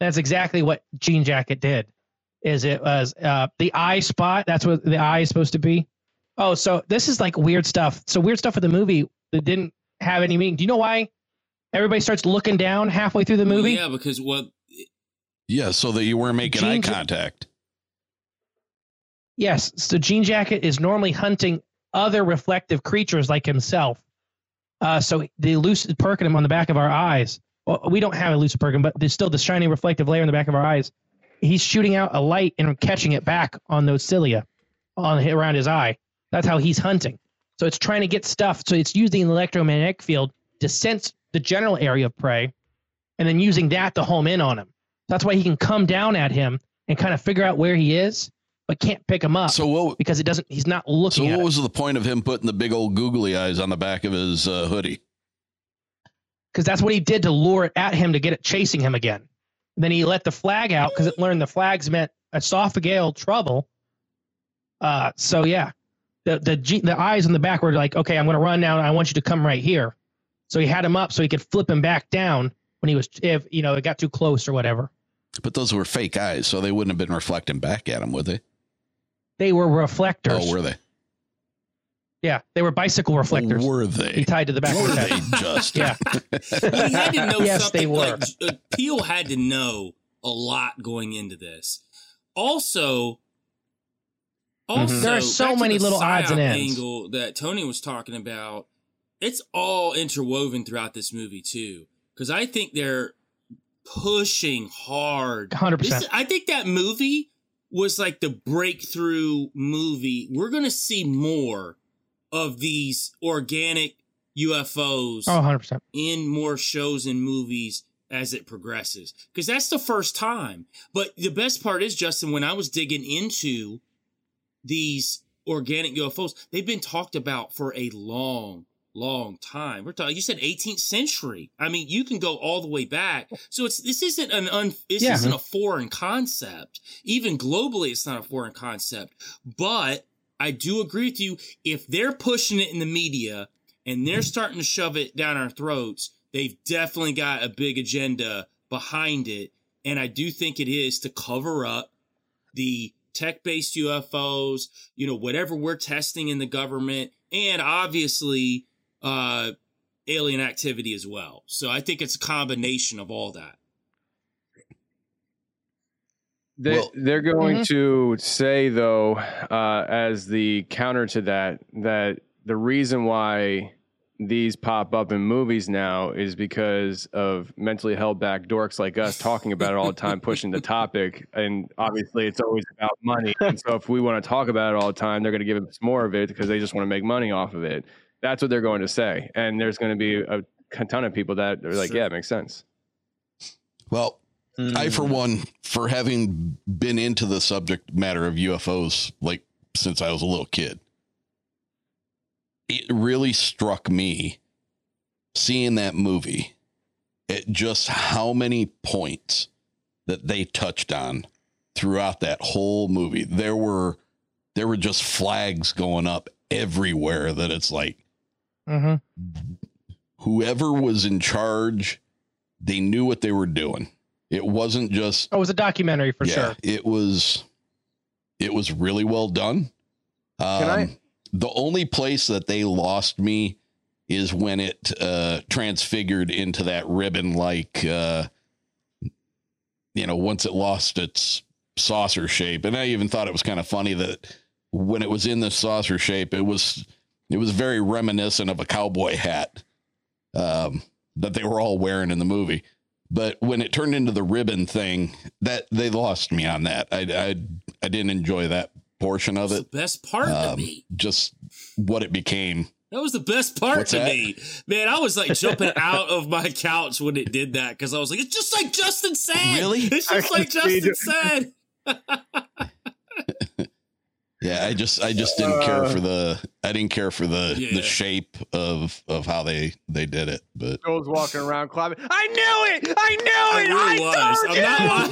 That's exactly what Jean Jacket did. Is it was the eye spot. That's what the eye is supposed to be. Oh, so this is like weird stuff. So weird stuff for the movie that didn't have any meaning. Do you know why everybody starts looking down halfway through the movie? Well, yeah, because what? Yeah, so that you weren't making eye contact. Yes, so Jean Jacket is normally hunting other reflective creatures like himself. So the lucid percanum on the back of our eyes, well, we don't have a lucid percanum, but there's still the shiny reflective layer on the back of our eyes. He's shooting out a light and catching it back on those cilia around his eye. That's how he's hunting. So it's trying to get stuff. So it's using the electromagnetic field to sense the general area of prey and then using that to home in on him. That's why he can come down at him and kind of figure out where he is, but can't pick him up. So what, because it doesn't, he's not looking at him. So what was the point of him putting the big old googly eyes on the back of his hoodie? Because that's what he did to lure it at him to get it chasing him again. And then he let the flag out because it learned the flags meant esophageal trouble. So yeah, the eyes in the back were like, okay, I'm going to run now. I want you to come right here. So he had him up so he could flip him back down when he was, if you know, it got too close or whatever. But those were fake eyes, so they wouldn't have been reflecting back at him, would they? They were reflectors. Oh, were they? Yeah, they were bicycle reflectors. Oh, were they? He tied to the back of his head. Just? Yeah. He had to know something. They were. Like, Peele had to know a lot going into this. Also, there are so many little odds and ends. Angle that Tony was talking about, it's all interwoven throughout this movie, too. Because I think they're pushing hard. 100%. I think that movie was like the breakthrough movie. We're going to see more of these organic UFOs 100%. In more shows and movies as it progresses. Because that's the first time. But the best part is, Justin, when I was digging into these organic UFOs, they've been talked about for a long time. We're talking, you said 18th century. I mean, you can go all the way back. So this isn't a foreign concept. Even globally, it's not a foreign concept. But I do agree with you. If they're pushing it in the media and they're starting to shove it down our throats, they've definitely got a big agenda behind it. And I do think it is to cover up the tech-based UFOs, you know, whatever we're testing in the government, and obviously alien activity as well. So I think it's a combination of all that. They're going to say, though, as the counter to that, that the reason why these pop up in movies now is because of mentally held back dorks like us talking about it all the time, pushing the topic. And obviously it's always about money. And so if we want to talk about it all the time, they're going to give us more of it because they just want to make money off of it. That's what they're going to say. And there's going to be a ton of people that are like, sure. Yeah, it makes sense. Well, I, for one, for having been into the subject matter of UFOs, like since I was a little kid, it really struck me seeing that movie at just how many points that they touched on throughout that whole movie. There were just flags going up everywhere that it's like, whoever was in charge, they knew what they were doing. It wasn't just, it was a documentary for sure. It was really well done. The only place that they lost me is when it transfigured into that ribbon, like, once it lost its saucer shape. And I even thought it was kind of funny that when it was in the saucer shape, it was very reminiscent of a cowboy hat that they were all wearing in the movie. But when it turned into the ribbon thing, that they lost me on that. I didn't enjoy that portion of it. The best part to me, just what it became. That was the best part to me, man. I was like jumping out of my couch when it did that because I was like, it's just like Justin said. Really? It's just like Justin said. Yeah, I just didn't care for the shape of how they did it. But Joel's walking around clapping. I knew it. I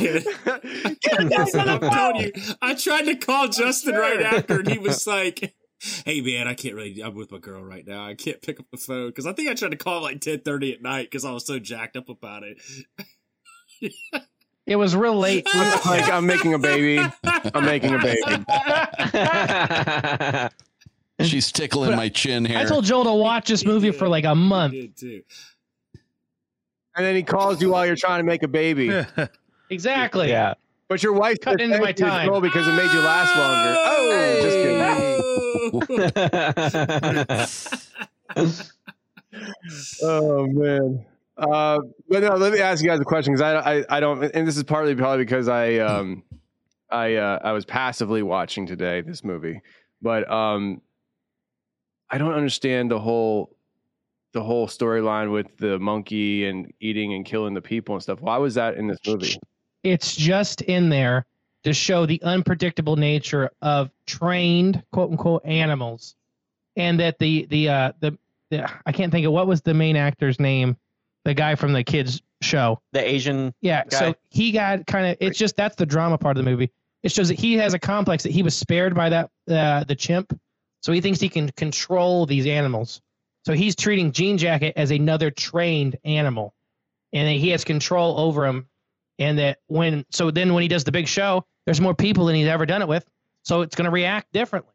told you. I tried to call Justin right after, and he was like, "Hey man, I can't really. I'm with my girl right now. I can't pick up the phone because I think I tried to call like 10:30 at night because I was so jacked up about it." Yeah. It was real late. Like, I'm making a baby. She's tickling my chin here. I told Joel to watch this movie for like a month. Too. And then he calls you while you're trying to make a baby. Exactly. Yeah. But your wife cut into my time because it made you last longer. Just kidding. Oh man. But no, let me ask you guys a question because I don't, and this is probably because I was passively watching today this movie, but I don't understand the whole storyline with the monkey and eating and killing the people and stuff. Why was that in this movie? It's just in there to show the unpredictable nature of trained quote unquote animals, and that the I can't think of what was the main actor's name, the guy from the kids show, the Asian guy. So he got kind of, it's just, that's the drama part of the movie. It shows that he has a complex that he was spared by that the chimp, so he thinks he can control these animals. So he's treating Jean Jacket as another trained animal, and he has control over him. And that when he does the big show, there's more people than he's ever done it with, so it's going to react differently.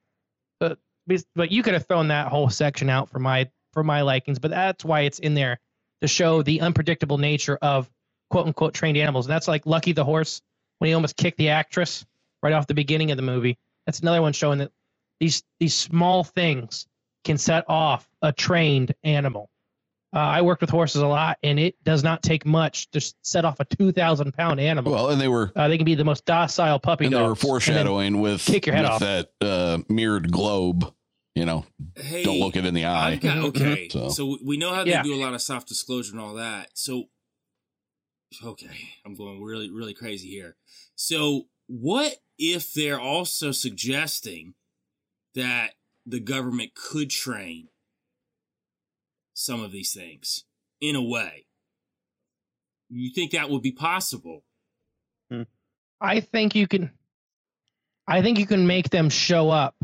But you could have thrown that whole section out for my likings. But that's why it's in there, to show the unpredictable nature of quote unquote trained animals. And that's like Lucky the horse, when he almost kicked the actress right off the beginning of the movie. That's another one showing that these small things can set off a trained animal. I worked with horses a lot, and it does not take much to set off a 2,000-pound animal. Well, and they can be the most docile puppy dogs. And they were foreshadowing with that mirrored globe. You know, hey, don't look it in the eye. Okay, so we know how they do a lot of soft disclosure and all that. So, okay, I'm going really, really crazy here. So what if they're also suggesting that the government could train some of these things in a way? You think that would be possible? I think you can make them show up.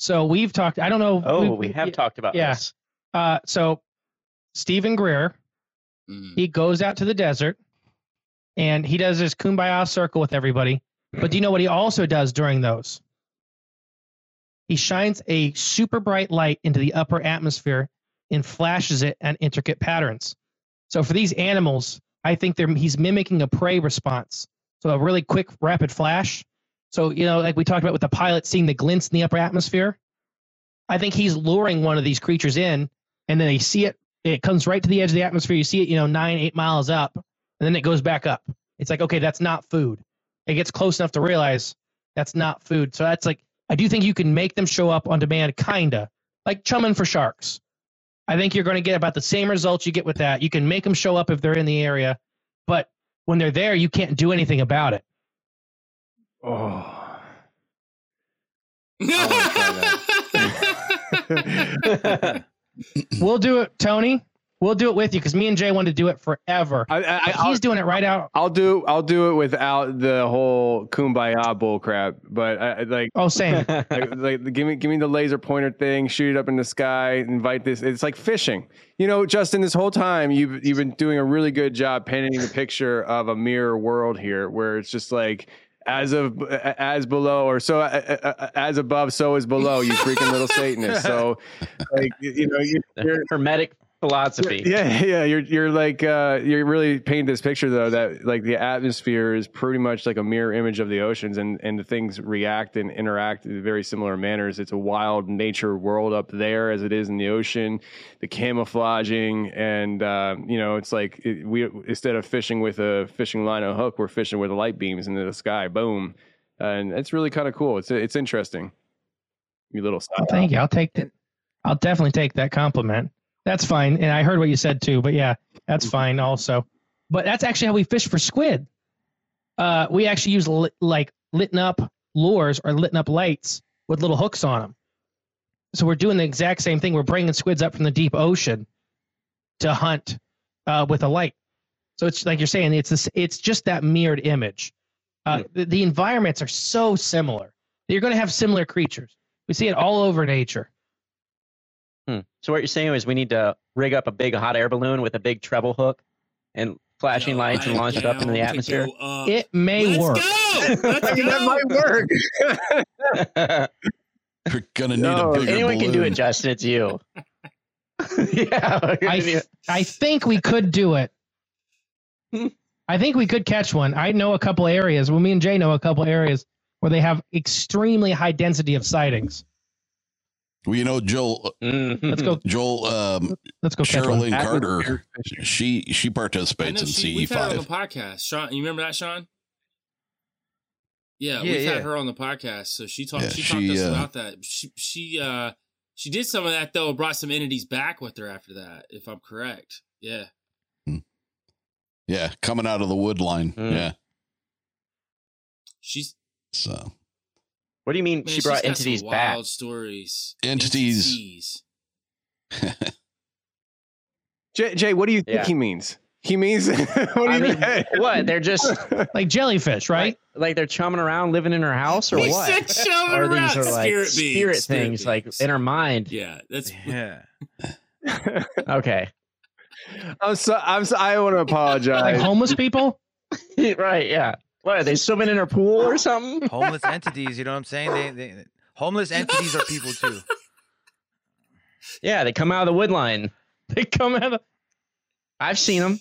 So we've talked, I don't know. Oh, we have talked about this. So Stephen Greer, he goes out to the desert and he does his kumbaya circle with everybody. But do you know what he also does during those? He shines a super bright light into the upper atmosphere and flashes it in intricate patterns. So for these animals, I think he's mimicking a prey response. So a really quick, rapid flash. So, you know, like we talked about with the pilot seeing the glints in the upper atmosphere, I think he's luring one of these creatures in, and then they see it. It comes right to the edge of the atmosphere. You see it, 9-8 miles up, and then it goes back up. It's like, okay, that's not food. It gets close enough to realize that's not food. So that's like, I do think you can make them show up on demand, kinda like chumming for sharks. I think you're going to get about the same results you get with that. You can make them show up if they're in the area, but when they're there, you can't do anything about it. Oh. We'll do it, Tony. We'll do it with you, because me and Jay wanted to do it forever. He's doing it right out. I'll do it without the whole kumbaya bull crap. But same. Give me the laser pointer thing. Shoot it up in the sky. Invite this. It's like fishing. You know, Justin, this whole time you've been doing a really good job painting the picture of a mirror world here, where it's just like, as below, or so as above, so is below. You freaking little Satanist. So, like, you're hermetic philosophy. Yeah. You're like, you're really painting this picture, though, that like the atmosphere is pretty much like a mirror image of the oceans, and the things react and interact in very similar manners. It's a wild nature world up there as it is in the ocean, the camouflaging. And, it's like, we, instead of fishing with a fishing line or hook, we're fishing with the light beams into the sky. Boom. And it's really kind of cool. It's interesting. You little style. Thank you. I'll definitely take that compliment. That's fine. And I heard what you said too, but yeah, that's fine also. But that's actually how we fish for squid. We actually use litten up lures or litten up lights with little hooks on them. So we're doing the exact same thing. We're bringing squids up from the deep ocean to hunt with a light. So it's like you're saying, it's just that mirrored image. The environments are so similar. You're going to have similar creatures. We see it all over nature. So what you're saying is we need to rig up a big hot air balloon with a big treble hook and flashing lights and launch it up into the atmosphere. It may work. That might work. You're going to need a bigger anyone balloon. Can do it, Justin. It's you. Yeah. I think we could do it. I think we could catch one. I know a couple areas. Well, me and Jay know a couple areas where they have extremely high density of sightings. Well, Joel. Let's go, Joel. Let's go. Sherilyn Carter. She participates in CE5. We've had her on the podcast. Sean, you remember that, Sean? Yeah, we've had her on the podcast. So she talked to us about that. She She did some of that, though, and brought some entities back with her after that, if I'm correct. Yeah. Yeah, coming out of the wood line. Yeah. She's... So... What do you mean she brought entities back? Wild stories. Entities. Jay, what do you think he means? He means what do you mean? What? They're just like jellyfish, right? Like they're chumming around, living in her house, or what? He said chumming around. These are like spirit things, like in her mind. Yeah, that's okay. I'm so I want to apologize. Like homeless people, right? Yeah. What, are they swimming in a pool or something? Homeless entities, you know what I'm saying? They homeless entities are people too. Yeah, they come out of the wood line. They come out of... I've seen them.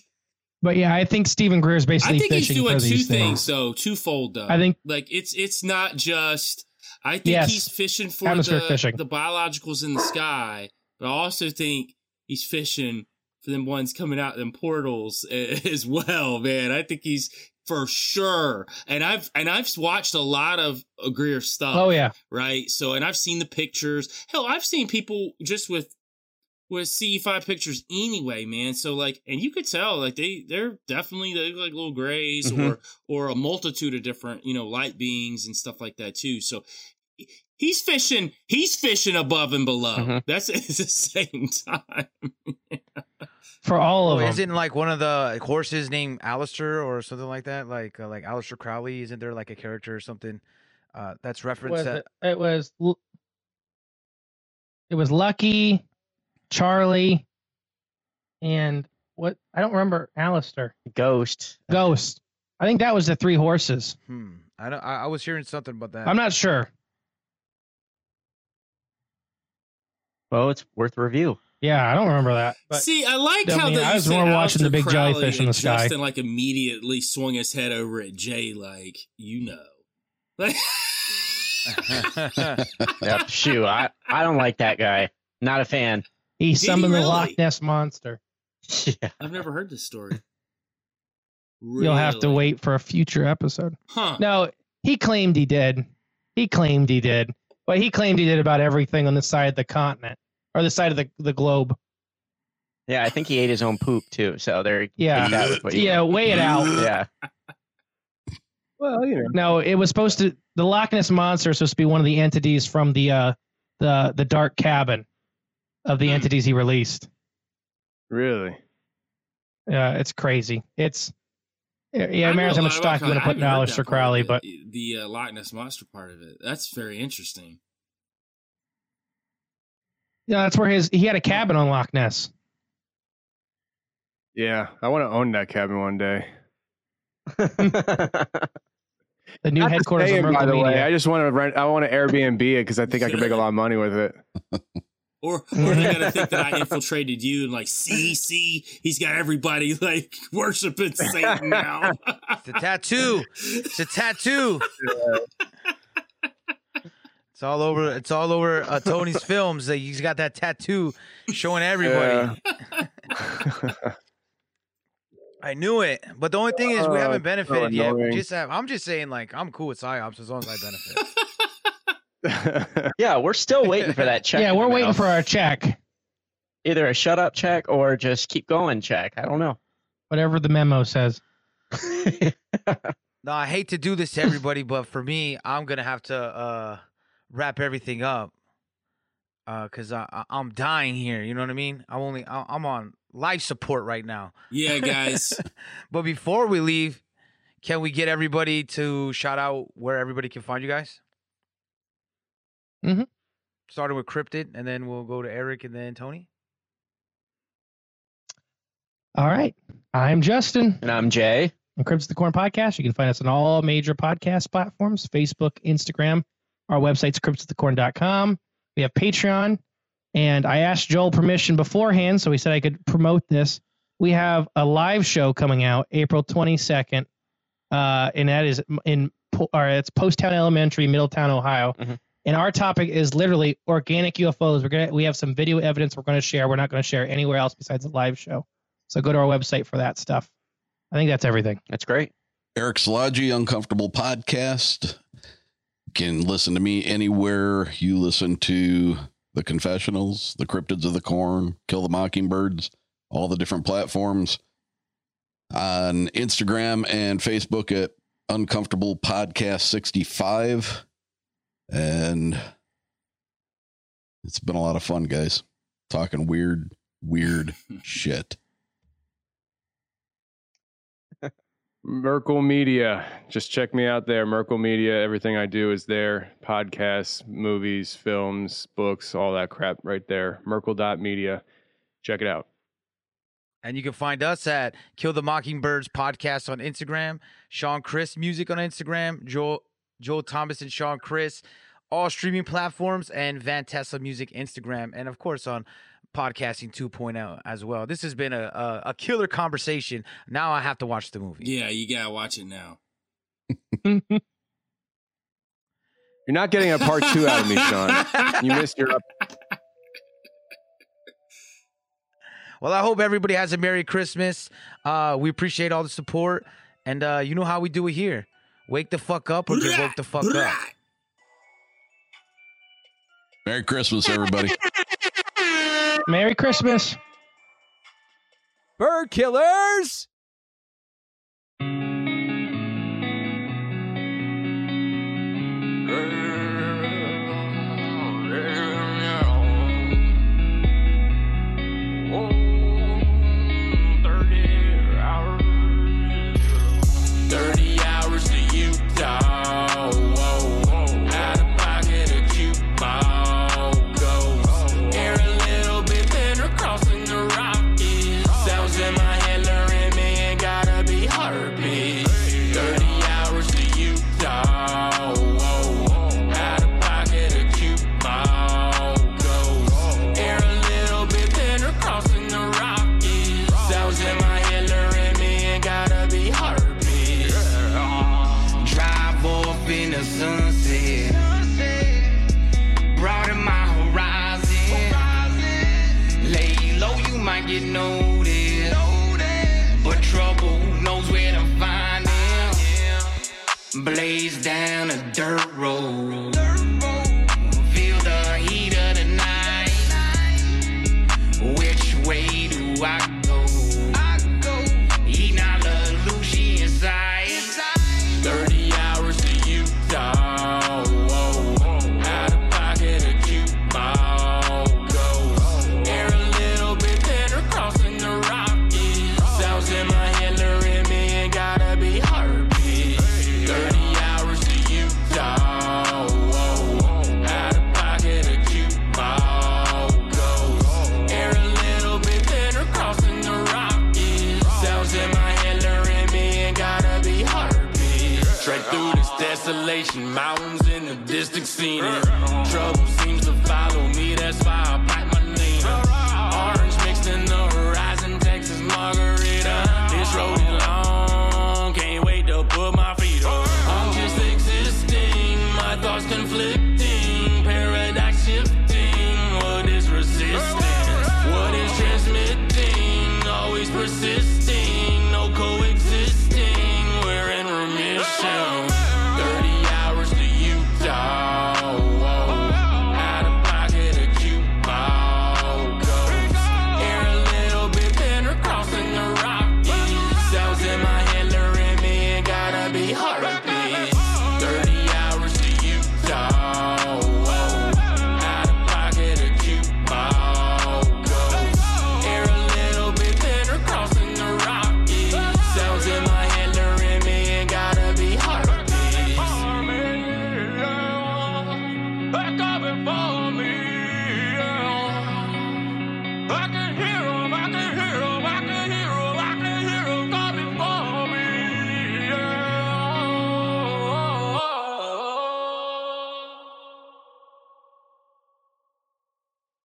But yeah, I think Stephen Greer's basically fishing. I think he's doing two things, though. Twofold, though. I think... Like, it's not just... I think he's fishing for the biologicals in the sky, but I also think he's fishing for them ones coming out of them portals as well, man. I think he's... For sure. And I've watched a lot of Greer stuff. Oh, yeah. Right. So, and I've seen the pictures. Hell, I've seen people just with CE5 pictures anyway, man. So like, and you could tell like they're definitely, they look like little grays or a multitude of different, you know, light beings and stuff like that too. So he's fishing above and below. Mm-hmm. That's at the same time. For all of them. Isn't like one of the horses named Alistair or something like that? Like Alistair Crowley, isn't there like a character or something that's referenced? It was Lucky, Charlie, and what? I don't remember Alistair. Ghost. I think that was the three horses. I was hearing something about that. I'm not sure. Well, it's worth review. Yeah, I don't remember that. But see, I like how I was more watching the big Crowley jellyfish in the sky. Justin like immediately swung his head over at Jay, like you know, like yep, shoot, I don't like that guy. Not a fan. He summoned the Loch Ness monster. Yeah. I've never heard this story. Really? You'll have to wait for a future episode. Huh? No, he claimed he did. But he claimed he did about everything on the side of the continent. Or the side of the globe. Yeah, I think he ate his own poop too. So there. Yeah. Yeah. Weigh it out. Yeah. Well, you know. No, it was supposed to. The Loch Ness monster is supposed to be one of the entities from the dark cabin of the entities he released. Really? Yeah, it's crazy. It's. Yeah, matters how much stock you're going to put in Aleister Crowley, but the Loch Ness monster part of it. That's very interesting. Yeah, that's where he had a cabin on Loch Ness. Yeah, I want to own that cabin one day. The new headquarters of Merkel Media. I just want to rent. I want to Airbnb it because I think I can make a lot of money with it. Or they're gonna think that I infiltrated you and like, see, he's got everybody like worshiping Satan now. It's a tattoo. Yeah. It's all over. Tony's films. He's got that tattoo showing everybody. Yeah. I knew it. But the only thing is we haven't benefited yet. We just have, I'm just saying, like, I'm cool with psyops as long as I benefit. Yeah, we're still waiting for that check. Yeah, we're waiting for our check. Either a shut up check or just keep going check. I don't know. Whatever the memo says. No, I hate to do this to everybody, but for me, I'm going to have to... wrap everything up because I'm dying here, you know what I mean? I'm on life support right now. Yeah, guys. But before we leave, can we get everybody to shout out where everybody can find you guys? Mm-hmm. Starting with Cryptid, and then we'll go to Eric and then Tony. All right. I'm Justin. And I'm Jay. And Cryptids of the Corn Podcast. You can find us on all major podcast platforms, Facebook, Instagram. Our website's cryptidsofthecorn.com. We have Patreon. And I asked Joel permission beforehand, so he said I could promote this. We have a live show coming out April 22nd. And that is it's Post Town Elementary, Middletown, Ohio. Mm-hmm. And our topic is literally organic UFOs. We have some video evidence we're going to share. We're not going to share anywhere else besides the live show. So go to our website for that stuff. I think that's everything. That's great. Eric Szilagyi, Uncomfortable Podcast. Can listen to me anywhere you listen to the Confessionals, the Cryptids of the Corn, Kill the Mockingbirds, all the different platforms. On Instagram and Facebook at Uncomfortable Podcast 65. And it's been a lot of fun, guys. Talking weird shit. Merkel Media. Just check me out there. Merkel Media. Everything I do is there. Podcasts, movies, films, books, all that crap right there. Merkel.media. Check it out. And you can find us at Kill the Mockingbirds podcast on Instagram. Sean Christ music on Instagram. Joel Thomas and Sean Christ. All streaming platforms and Van Tesla Music Instagram. And, of course, on Podcasting 2.0 as well. This has been a killer conversation. Now I have to watch the movie. Yeah, you gotta watch it now. You're not getting a part two out of me, Sean. You missed your up. Well, I hope everybody has a Merry Christmas. We appreciate all the support. And you know how we do it here. Wake the fuck up or just woke the fuck up. Merry Christmas, everybody. Merry Christmas. Bird killers. Blaze down a dirt road. Feel the heat of the night. Which way do I go? Eating all the Lucy inside. 30 hours to Utah. Out of pocket a cute ball goes. Air a little bit better crossing the Rockies. Sounds in my head, luring me and gotta be hurt. Desolation, mountains in the distance scene. Trouble seems to follow me, that's why I bite my name. Orange mixed in the horizon, Texas margarita. This road